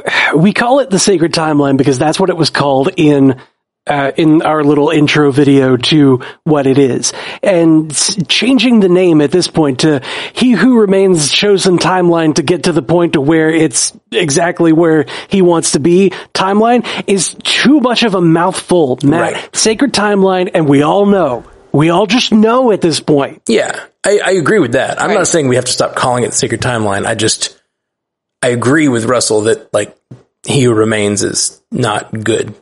call it the sacred timeline because that's what it was called in our little intro video to what it is. And changing the name at this point to He Who Remains Chosen Timeline to get to the point to where it's exactly where he wants to be timeline is too much of a mouthful, Matt. Right. Sacred timeline, and we all know. We all just know at this point. Yeah, I agree with that. I'm not saying we have to stop calling it sacred timeline. I agree with Russell that, He Who Remains is not good.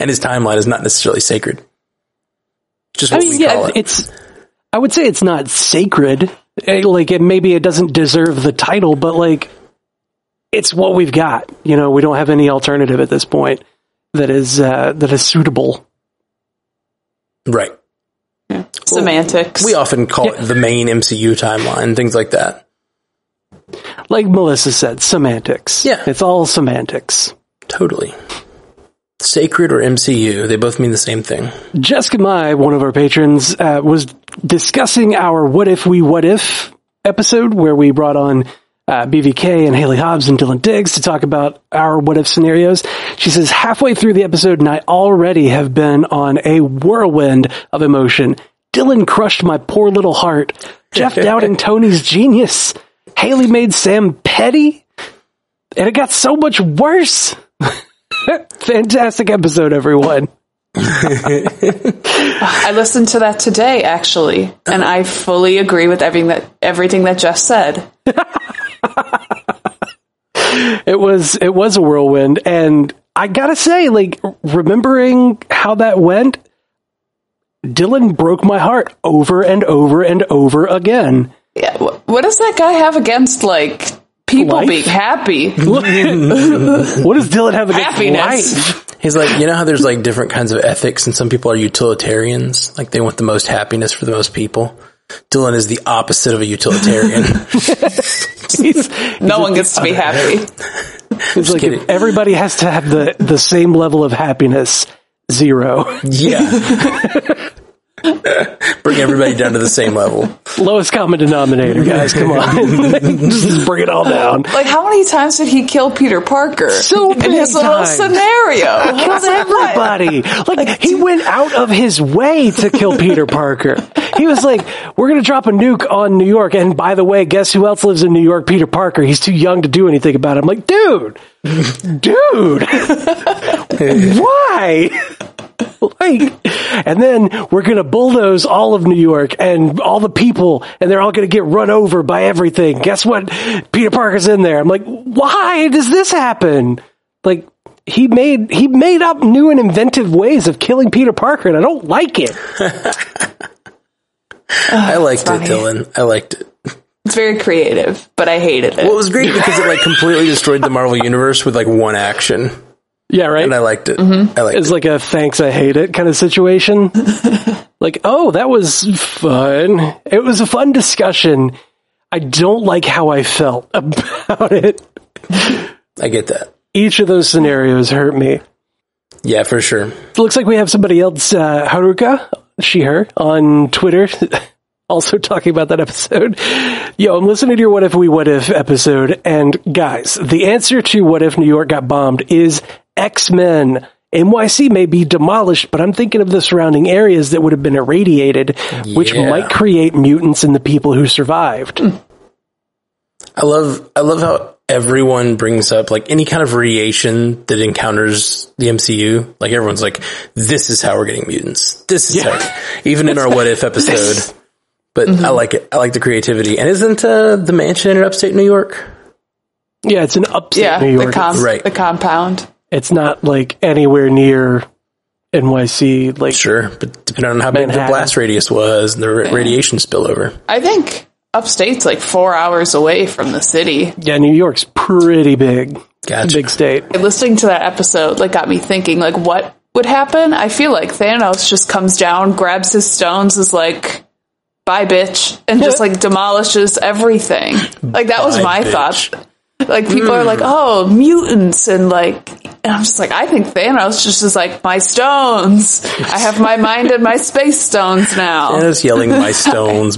And his timeline is not necessarily sacred. Just what we call it. I would say it's not sacred. Maybe it doesn't deserve the title, but it's what we've got. You know, we don't have any alternative at this point that is suitable. Right. Yeah. Semantics. Well, we often call it the main MCU timeline, things like that. Like Melissa said, semantics. Yeah. It's all semantics. Totally. Sacred or MCU, they both mean the same thing. Jessica Mai, one of our patrons, was discussing our What If episode where we brought on BVK and Haley Hobbs and Dylan Diggs to talk about our What If scenarios. She says, halfway through the episode and I already have been on a whirlwind of emotion. Dylan crushed my poor little heart. Jeff doubting Tony's genius. Haley made Sam petty. And it got so much worse. Fantastic episode, everyone. I listened to that today, actually, and I fully agree with everything that Jeff said. It was a whirlwind, and I gotta say, remembering how that went, Dylan broke my heart over and over and over again. Yeah, what does that guy have against, people being happy? What does Dylan have against happiness? Life? He's like, you know how there's like different kinds of ethics and some people are utilitarians? Like they want the most happiness for the most people. Dylan is the opposite of a utilitarian. No one gets to be happy. It's like if everybody has to have the same level of happiness. 0. Yeah. Bring everybody down to the same level. Lowest common denominator, guys. Come on. Just bring it all down. Like, how many times did he kill Peter Parker? So many in his little scenario. He killed everybody. Like, he went out of his way to kill Peter Parker. He was like, we're going to drop a nuke on New York. And by the way, guess who else lives in New York? Peter Parker. He's too young to do anything about it. I'm like, dude. Why? And then we're going to bulldoze all of New York and all the people, and they're all going to get run over by everything. Guess what? Peter Parker's in there. I'm like, why does this happen? Like, he made up new and inventive ways of killing Peter Parker, and I don't like it. I liked it, Dylan. I liked it. It's very creative, but I hated it. Well, it was great because it, like, completely destroyed the Marvel Universe with, like, one action. Yeah, right? And I liked it. Mm-hmm. It's like a thanks, I hate it kind of situation. Like, oh, that was fun. It was a fun discussion. I don't like how I felt about it. I get that. Each of those scenarios hurt me. Yeah, for sure. It looks like we have somebody else, Haruka, she, her, on Twitter, also talking about that episode. Yo, I'm listening to your What If We What If episode, and guys, the answer to What If New York Got Bombed is X-Men. NYC may be demolished, but I'm thinking of the surrounding areas that would have been irradiated, which might create mutants in the people who survived. I love how everyone brings up, like, any kind of variation that encounters the MCU. Like, everyone's like, this is how we're getting mutants. This is how, even in our What If episode. But I like it. I like the creativity. And isn't the mansion in upstate New York? Yeah, it's in upstate New York. The compound. It's not, like, anywhere near NYC. Like, sure, but depending on how big the blast radius was and the radiation spillover. I think upstate's, like, 4 hours away from the city. Yeah, New York's pretty big. Gotcha. Big state. Listening to that episode, like, got me thinking, like, what would happen? I feel like Thanos just comes down, grabs his stones, is like, bye, bitch, and just, like, demolishes everything. Like, that was my thought. Like, people are like, oh, mutants, and, like, and I'm just like, I think Thanos just is like, my stones. I have my mind and my space stones now. Thanos yelling, my stones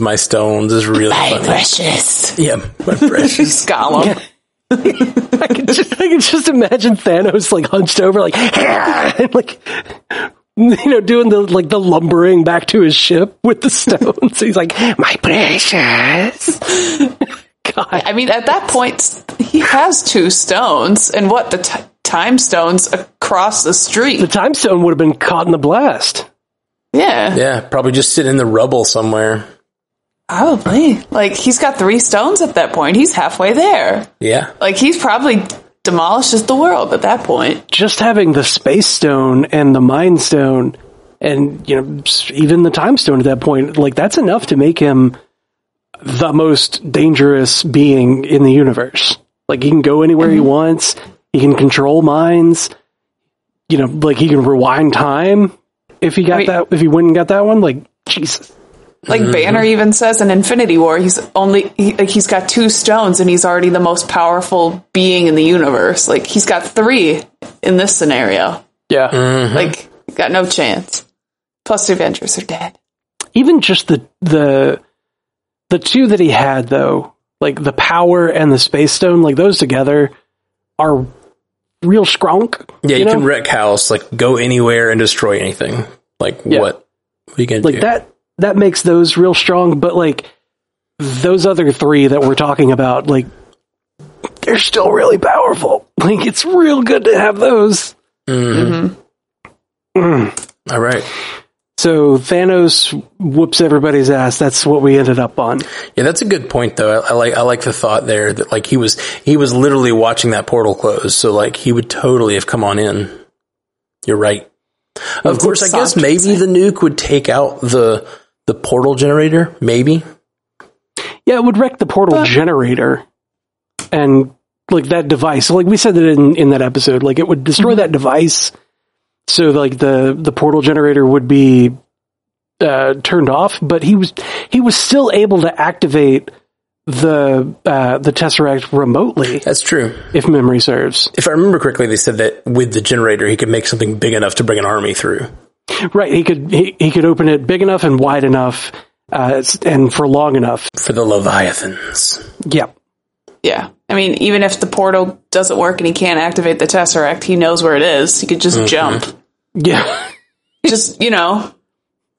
is really funny. My precious. Yeah, my precious. Gollum. I can just imagine Thanos, like, hunched over, like, and, like, you know, doing the, like, the lumbering back to his ship with the stones. He's like, my precious. God. I mean, at that point, he has 2 stones, and what, the time stones across the street. The time stone would have been caught in the blast. Yeah. Yeah, probably just sitting in the rubble somewhere. Probably. Like, he's got 3 stones at that point. He's halfway there. Yeah. Like, he's probably demolishes the world at that point. Just having the space stone and the mind stone and, you know, even the time stone at that point, like, that's enough to make him the most dangerous being in the universe. Like, he can go anywhere he wants. He can control minds. You know, like, he can rewind time. If he got if he went and got that one, like, Jesus. Like, Banner even says in Infinity War, he's got 2 stones and he's already the most powerful being in the universe. Like, he's got 3 in this scenario. Yeah. Mm-hmm. Like, got no chance. Plus, the Avengers are dead. Even just the 2 that he had, though, like, the power and the space stone, like, those together are real skronk. Yeah, you can wreck house, like, go anywhere and destroy anything. Like, what are you going to do? Like, that makes those real strong, but, like, those other 3 that we're talking about, like, they're still really powerful. Like, it's real good to have those. Mm-hmm. Mm. All right. So Thanos whoops everybody's ass. That's what we ended up on. Yeah, that's a good point, though. I like the thought there that, like, he was literally watching that portal close, so, like, he would totally have come on in. You're right. Of course, I guess maybe the nuke would take out the portal generator, maybe. Yeah, it would wreck the portal generator and, like, that device. Like, we said that in that episode, like, it would destroy that device So like the portal generator would be turned off, but he was still able to activate the Tesseract remotely. That's true. If memory serves. If I remember correctly, they said that with the generator, he could make something big enough to bring an army through. Right. He could open it big enough and wide enough and for long enough. For the Leviathans. Yep. Yeah. I mean, even if the portal doesn't work and he can't activate the Tesseract, he knows where it is. He could just jump. Yeah. Just, you know,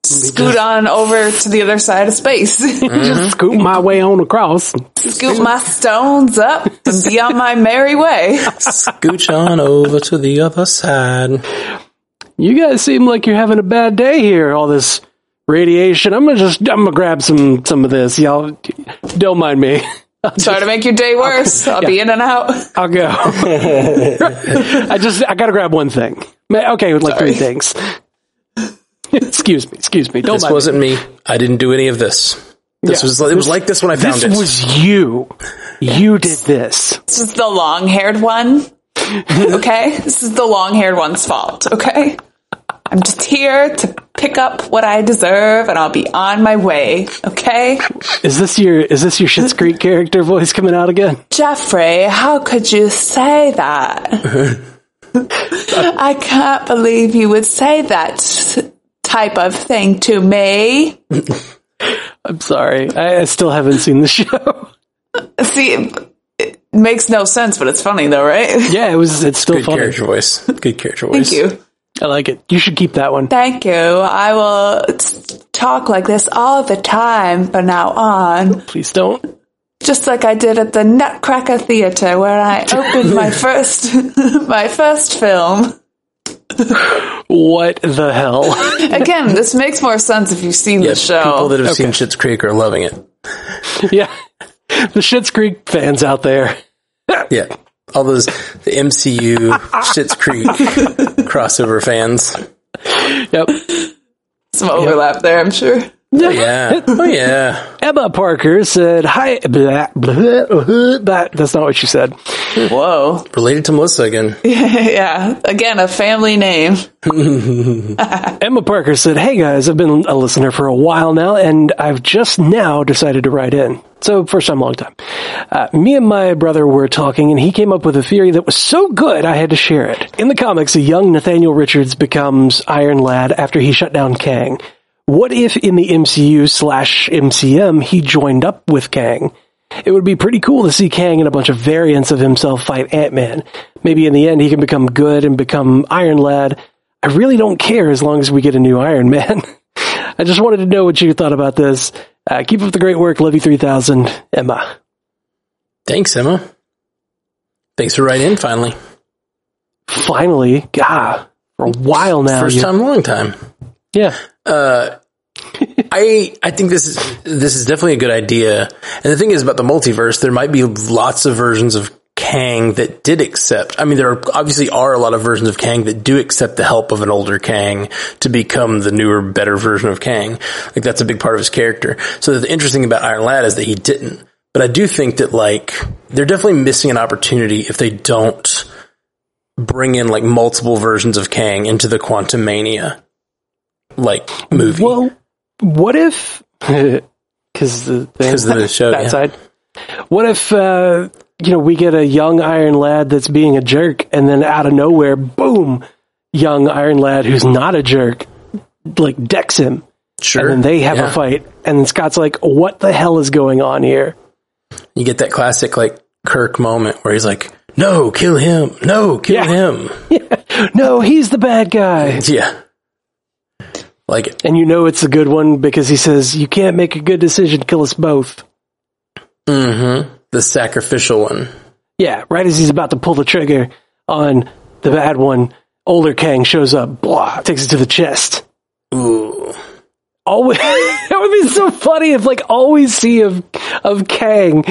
scoot on over to the other side of space. Just scoot my way on across. Scoot my stones up and be on my merry way. Scooch on over to the other side. You guys seem like you're having a bad day here, all this radiation. I'm gonna grab some of this. Y'all don't mind me. Sorry to make your day worse. I'll be in and out. I'll go. I gotta grab one thing. Okay, like three things. Excuse me. Don't mind me. This wasn't me. I didn't do any of this. It was like this when I found it. This was you. You did this. This is the long-haired one. Okay? This is the long-haired one's fault. Okay? I'm just here to pick up what I deserve, and I'll be on my way. Okay. Is this your Schitt's Creek character voice coming out again? Jeffrey, how could you say that? I can't believe you would say that type of thing to me. I'm sorry. I still haven't seen the show. See, it makes no sense, but it's funny though, right? Yeah, it's still funny. Good character voice. Thank you. I like it. You should keep that one. Thank you. I will talk like this all the time from now on. Please don't. Just like I did at the Nutcracker Theater where I opened my first film. What the hell? Again, this makes more sense if you've seen the show. People that have seen Schitt's Creek are loving it. Yeah. The Schitt's Creek fans out there. Yeah. All those the MCU Schitt's Creek crossover fans. Yep. Some overlap there, I'm sure. Oh yeah. Emma Parker said hi. Blah, blah, blah, blah. That's not what she said. Whoa. Related to Melissa again. Yeah. Again, a family name. Emma Parker said, "Hey guys, I've been a listener for a while now, and I've just now decided to write in. So first time, long time. Me and my brother were talking, and he came up with a theory that was so good I had to share it. In the comics, a young Nathaniel Richards becomes Iron Lad after he shut down Kang. What if in the MCU/MCM, he joined up with Kang? It would be pretty cool to see Kang and a bunch of variants of himself fight Ant-Man. Maybe in the end, he can become good and become Iron Lad. I really don't care as long as we get a new Iron Man. I just wanted to know what you thought about this. Keep up the great work. Love you 3000, Emma." Thanks, Emma. Thanks for writing in, finally. Finally? God, for a while now. First time, long time. Yeah. I think this is definitely a good idea. And the thing is about the multiverse, there might be lots of versions of Kang that did accept. I mean, there obviously are a lot of versions of Kang that do accept the help of an older Kang to become the newer, better version of Kang. Like, that's a big part of his character. So the interesting thing about Iron Lad is that he didn't. But I do think that, like, they're definitely missing an opportunity if they don't bring in, like, multiple versions of Kang into the Quantumania. Like, movie. Well, what if, because the show that side. What if we get a young Iron Lad that's being a jerk, and then out of nowhere, boom, young Iron Lad who's not a jerk, like, decks him. Sure. And then they have a fight, and Scott's like, "What the hell is going on here?" You get that classic, like, Kirk moment where he's like, "No, kill him! No, kill him! Yeah. No, he's the bad guy." Yeah. Like it. And you know it's a good one because he says, "You can't make a good decision, kill us both." Mm-hmm. The sacrificial one. Yeah, right as he's about to pull the trigger on the bad one, older Kang shows up, blah, takes it to the chest. Ooh. Always, that would be so funny if, like, always see of Kang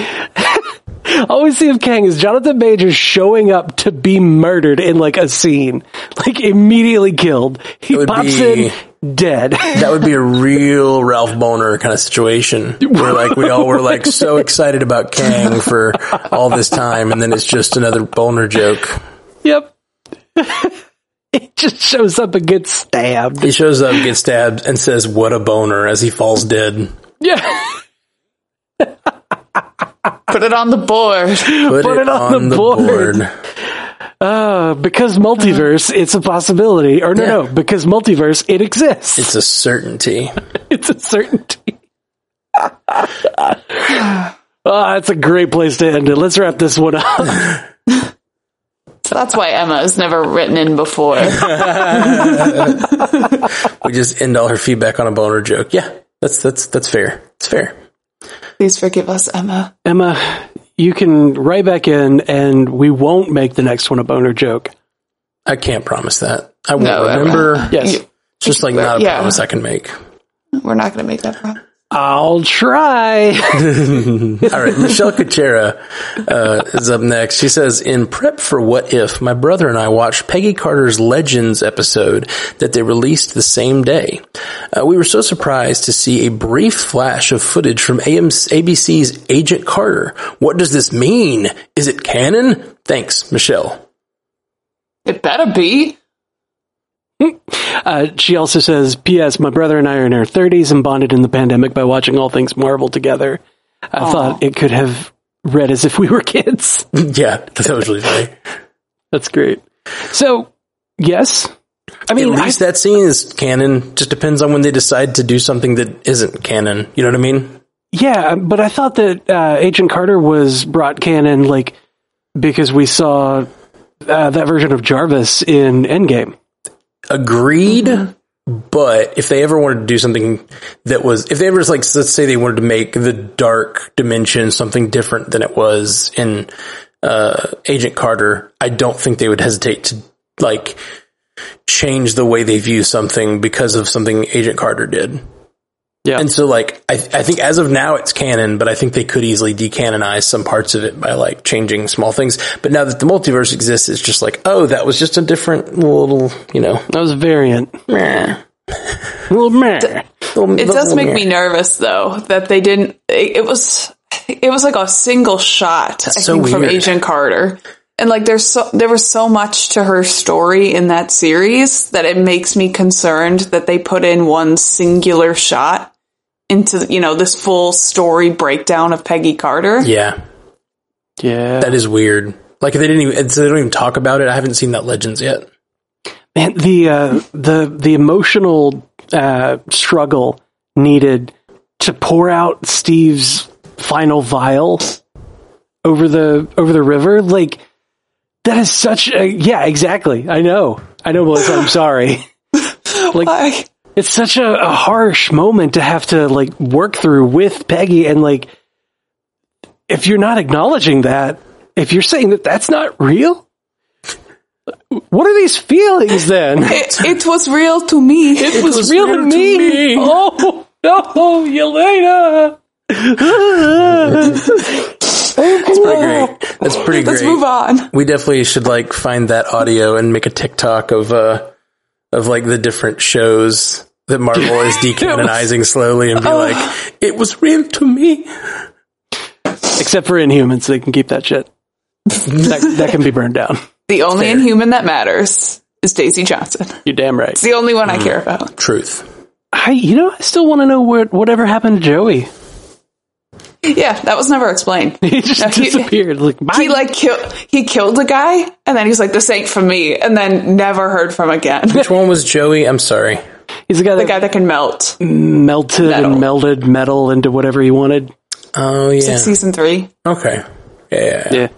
is Jonathan Majors showing up to be murdered in, like, a scene. Like, immediately killed. He pops in, dead. That would be a real Ralph Boner kind of situation. Where, like, we all were, like, so excited about Kang for all this time, and then it's just another Boner joke. Yep. just shows up and gets stabbed. He shows up and gets stabbed and says, "What a boner," as he falls dead. Yeah. Put it on the board. Put it on the board. Because multiverse, it's a possibility. Or no, because multiverse, it exists. It's a certainty. It's a certainty. That's a great place to end it. Let's wrap this one up. So that's why Emma has never written in before. We just end all her feedback on a boner joke. Yeah, that's fair. It's fair. Please forgive us, Emma. Emma, you can write back in, and we won't make the next one a boner joke. I can't promise that. I won't remember. Yes, it's just like not a promise I can make. We're not going to make that promise. I'll try. All right. Michelle Kuchera is up next. She says, in prep for What If, my brother and I watched Peggy Carter's Legends episode that they released the same day. We were so surprised to see a brief flash of footage from ABC's Agent Carter. What does this mean? Is it canon? Thanks, Michelle. It better be. She also says, P.S. my brother and I are in our 30s and bonded in the pandemic by watching all things Marvel together. I thought it could have read as if we were kids. Yeah, that's totally funny. That's great. So, yes. I mean, at least that scene is canon. Just depends on when they decide to do something that isn't canon. You know what I mean? Yeah, but I thought that Agent Carter was brought canon, like, because we saw that version of Jarvis in Endgame. Agreed, but if they ever wanted to do something that was, if they ever, like, let's say they wanted to make the dark dimension something different than it was in Agent Carter, I don't think they would hesitate to, like, change the way they view something because of something Agent Carter did. Yeah. And so, like, I think as of now it's canon, but I think they could easily decanonize some parts of it by, like, changing small things. But now that the multiverse exists, it's just like, oh, that was just a different little, you know. That was a variant. Meh. Little meh. It does make me nervous, though, that they didn't, it was like a single shot, I think, from Agent Carter. And, like, there was so much to her story in that series that it makes me concerned that they put in one singular shot into, you know, this full story breakdown of Peggy Carter. Yeah, that is weird. Like, they don't even talk about it. I haven't seen that Legends yet. Man, the emotional struggle needed to pour out Steve's final vial over the river, like, that is such a... Yeah, exactly. I know, Melissa. I'm sorry. Like, why? It's such a harsh moment to have to, like, work through with Peggy, and, like, if you're not acknowledging that, if you're saying that that's not real, what are these feelings then? It was real to me. It was real to me. Oh, no, Yelena. That's pretty great. Let's move on. We definitely should, like, find that audio and make a TikTok of like the different shows that Marvel is decanonizing slowly and be like, it was real to me. Except for Inhumans, they can keep that shit. That can be burned down. The only Inhuman that matters is Daisy Johnson. You're damn right. It's the only one I care about. Truth. I still want to know whatever happened to Joey. Yeah, that was never explained. He just disappeared. He killed a guy, and then he's like, "This ain't for me," and then never heard from again. Which one was Joey? I'm sorry. He's the guy that can melted metal into whatever he wanted. Oh yeah, like season 3. Okay. Yeah.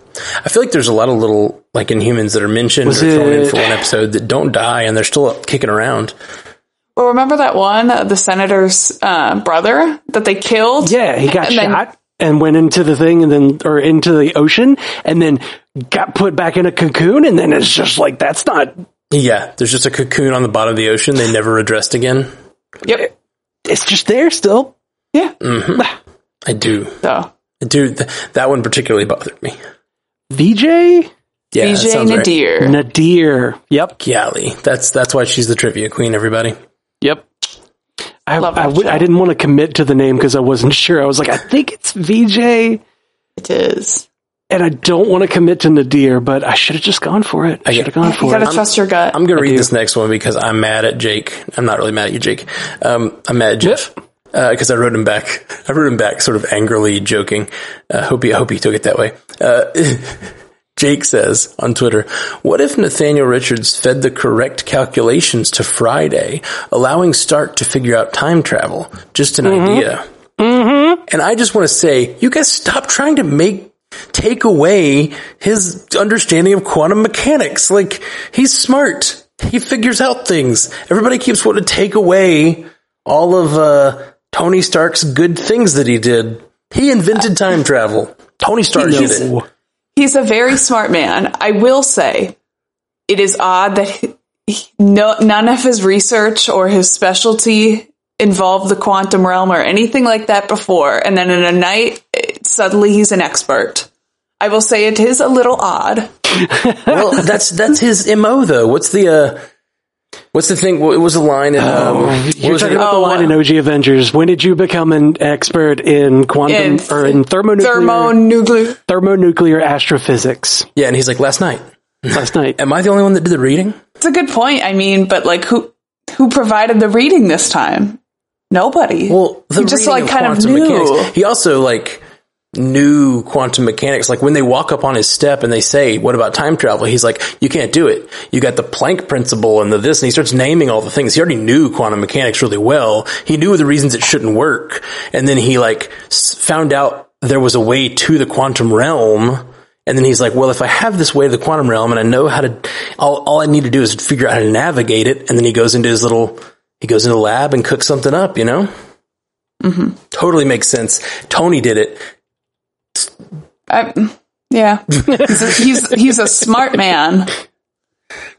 I feel like there's a lot of little, like, Inhumans that are mentioned or thrown in for one episode that don't die, and they're still up kicking around. Well, remember that one, the senator's brother that they killed? Yeah, he got shot and went into the thing into the ocean, and then got put back in a cocoon, and then it's just like, that's not... Yeah, there's just a cocoon on the bottom of the ocean they never addressed again. Yep. It's just there still. Yeah. Mm-hmm. I do. Oh. I do. That one particularly bothered me. VJ? Yeah, VJ Nadir. Right. Nadir. Yep. Golly. That's why she's the trivia queen, everybody. Yep. I didn't want to commit to the name because I wasn't sure. I was like, I think it's VJ. It is. And I don't want to commit to Nadir, but I should have just gone for it. I should have gone for it. You gotta trust your gut. I'm going to read this next one because I'm mad at Jake. I'm not really mad at you, Jake. I'm mad at Jeff. Because I wrote him back. I wrote him back sort of angrily, joking. I hope he took it that way. Jake says on Twitter, what if Nathaniel Richards fed the correct calculations to Friday, allowing Stark to figure out time travel? Just an idea. Mm-hmm. And I just want to say, you guys stop trying to take away his understanding of quantum mechanics. Like, he's smart. He figures out things. Everybody keeps wanting to take away all of Tony Stark's good things that he did. He invented time travel. Tony Stark did it. He's a very smart man. I will say, it is odd that none of his research or his specialty involved the quantum realm or anything like that before, and then in a night, suddenly he's an expert. I will say it is a little odd. Well, that's his MO, though. What's the thing? What was the line? You're talking about the line in OG Avengers. When did you become an expert in quantum or in thermonuclear astrophysics? Yeah, and he's like, last night. Am I the only one that did the reading? It's a good point. I mean, but like, who provided the reading this time? Nobody. Well, the reading just like of kind quantum of mechanics. He also like knew quantum mechanics. Like when they walk up on his step and they say, what about time travel? He's like, you can't do it. You got the Planck principle and the this, and he starts naming all the things. He already knew quantum mechanics really well. He knew the reasons it shouldn't work. And then he like found out there was a way to the quantum realm. And then he's like, well, if I have this way to the quantum realm and I know how to, all I need to do is figure out how to navigate it. And then he goes into the lab and cooks something up, you know? Mm-hmm. Totally makes sense. Tony did it. Yeah. He's a smart man.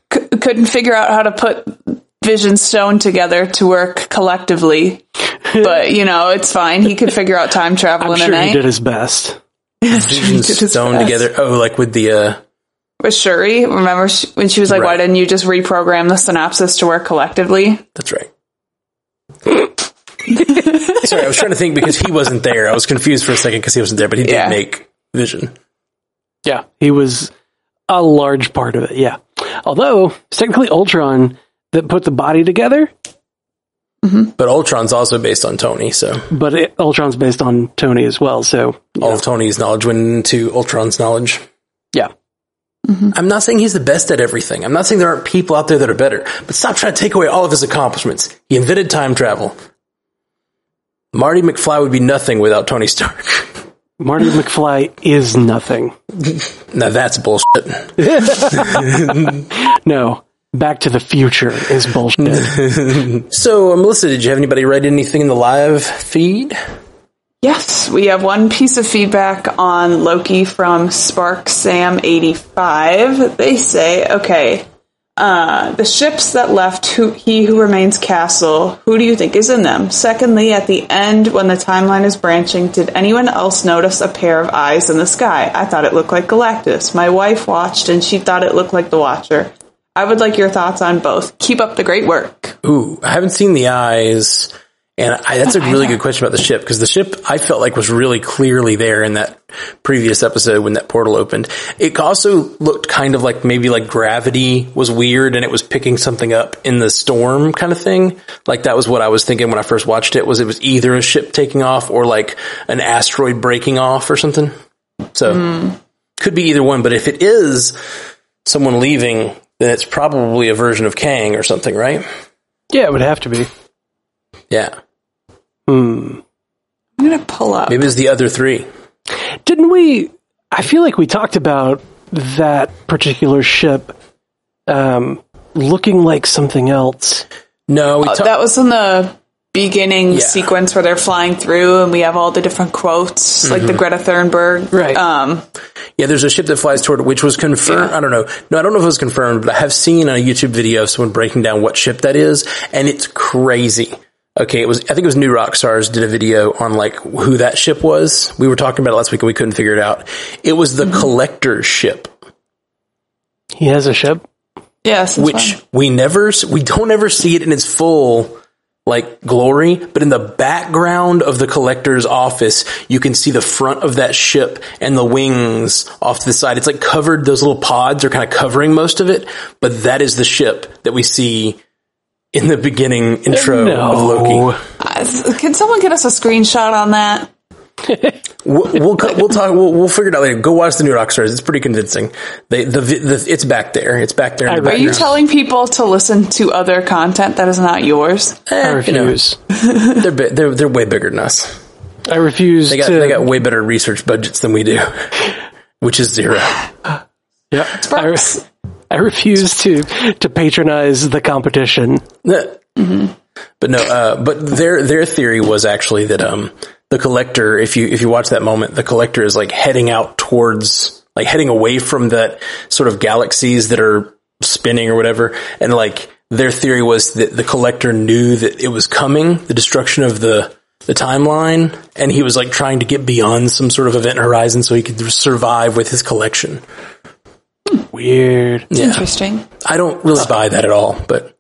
Couldn't figure out how to put Vision's stone together to work collectively, but you know, it's fine. He could figure out time travel in a night. He did his best. Vision's stone together. Oh, like with the with Shuri, remember when she was like, right. Why didn't you just reprogram the synapses to work collectively? That's right. Sorry, I was trying to think because he wasn't there. I was confused for a second because he wasn't there, but he did make Vision. Yeah, he was a large part of it, yeah. Although, it's technically Ultron that put the body together. Mm-hmm. But Ultron's also based on Tony, so... But Ultron's based on Tony as well, so... All of Tony's knowledge went into Ultron's knowledge. Yeah. Mm-hmm. I'm not saying he's the best at everything. I'm not saying there aren't people out there that are better. But stop trying to take away all of his accomplishments. He invented time travel. Marty McFly would be nothing without Tony Stark. Marty McFly is nothing. Now that's bullshit. No, Back to the Future is bullshit. So, Melissa, did you have anybody write anything in the live feed? Yes, we have one piece of feedback on Loki from SparkSam85. They say, okay, the ships that left He Who Remains Castle, who do you think is in them? Secondly, at the end, when the timeline is branching, did anyone else notice a pair of eyes in the sky? I thought it looked like Galactus. My wife watched, and she thought it looked like the Watcher. I would like your thoughts on both. Keep up the great work. Ooh, I haven't seen the eyes, and that's a really good question about the ship, because the ship, I felt like, was really clearly there in that previous episode when that portal opened. It also looked kind of like maybe like gravity was weird and it was picking something up in the storm kind of thing. Like that was what I was thinking when I first watched it was either a ship taking off or like an asteroid breaking off or something. So could be either one, but if it is someone leaving, then it's probably a version of Kang or something, right? Yeah, it would have to be. Yeah. I'm going to pull up. Maybe it's the other three. Didn't we? I feel like we talked about that particular ship looking like something else. No, that was in the beginning sequence where they're flying through, and we have all the different quotes, like the Greta Thunberg. Right. Yeah, there's a ship that flies toward it, which was confirmed. Yeah. I don't know. No, I don't know if it was confirmed, but I have seen a YouTube video of someone breaking down what ship that is, and it's crazy. Okay, I think it was New Rock Stars did a video on like who that ship was. We were talking about it last week and we couldn't figure it out. It was the Collector's ship. He has a ship? Yes. Which we don't ever see it in its full like glory, but in the background of the Collector's office, you can see the front of that ship and the wings off to the side. It's like covered, those little pods are kind of covering most of it, but that is the ship that we see in the beginning intro of Loki. Can someone get us a screenshot on that? We'll talk. We'll figure it out later. Go watch the new Rockstars. It's pretty convincing. It's back there. It's back there. Are you telling people to listen to other content that is not yours? I refuse. They're way bigger than us. I refuse. They got way better research budgets than we do, which is zero. Yeah, I refuse to patronize the competition. Mm-hmm. But no. But their theory was actually that the Collector, if you watch that moment, the Collector is like heading away from that sort of galaxies that are spinning or whatever. And like their theory was that the Collector knew that it was coming, the destruction of the timeline. And he was like trying to get beyond some sort of event horizon so he could survive with his collection. Weird. Yeah. Interesting. I don't really buy that at all, but.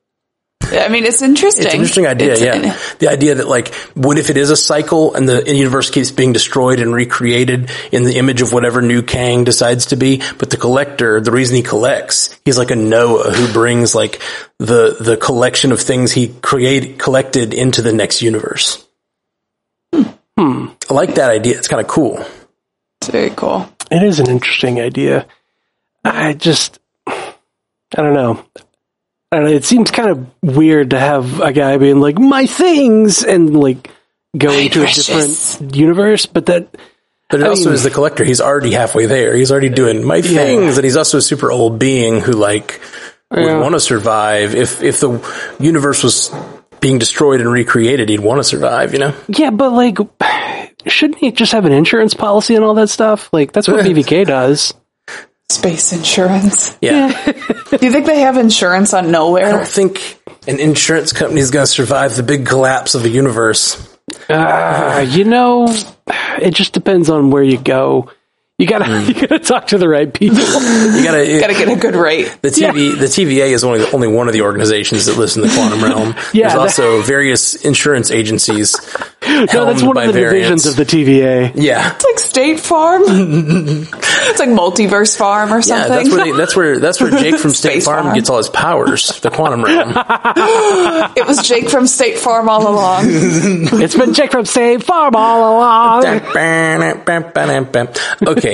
I mean, it's interesting. It's an interesting idea, yeah. The idea that, like, what if it is a cycle and the universe keeps being destroyed and recreated in the image of whatever new Kang decides to be, but the Collector, the reason he collects, he's like a Noah who brings, like, the collection of things he collected into the next universe. Hmm. I like that idea. It's kind of cool. It's very cool. It is an interesting idea. I don't know. And it seems kind of weird to have a guy being like, my things, and like going to a different universe, but I mean, is the Collector. He's already halfway there. He's already doing my things, and he's also a super old being who like would want to survive. If the universe was being destroyed and recreated, he'd want to survive, you know? Yeah, but like, shouldn't he just have an insurance policy and all that stuff? Like, that's what BBK does. Space insurance. Yeah. Do you think they have insurance on nowhere? I don't think an insurance company is going to survive the big collapse of the universe. You know, it just depends on where you go. You gotta talk to the right people. You gotta get a good rate. The TVA is only one of the organizations that lives in the quantum realm. Yeah, there's also various insurance agencies. No, that's one of the divisions of the TVA. Yeah, it's like State Farm. It's like Multiverse Farm or something. Yeah, that's where Jake from State Farm gets all his powers. The quantum realm. It was Jake from State Farm all along. It's been Jake from State Farm all along. Okay.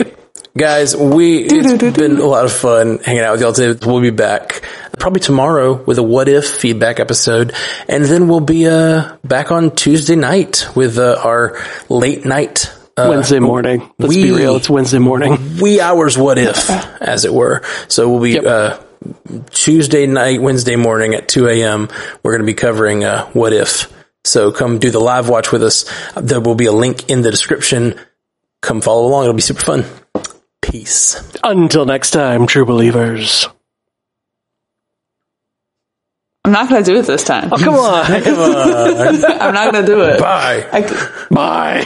Guys, it's been a lot of fun hanging out with y'all today. We'll be back probably tomorrow with a What If feedback episode. And then we'll be back on Tuesday night with our late night. Wednesday morning. Let's be real. It's Wednesday morning. Wee hours What If, as it were. So we'll be Tuesday night, Wednesday morning at 2 a.m. We're going to be covering What If. So come do the live watch with us. There will be a link in the description. Come follow along. It'll be super fun. Peace. Until next time, true believers. I'm not going to do it this time. Oh, come on. I'm not going to do it. Bye. Bye.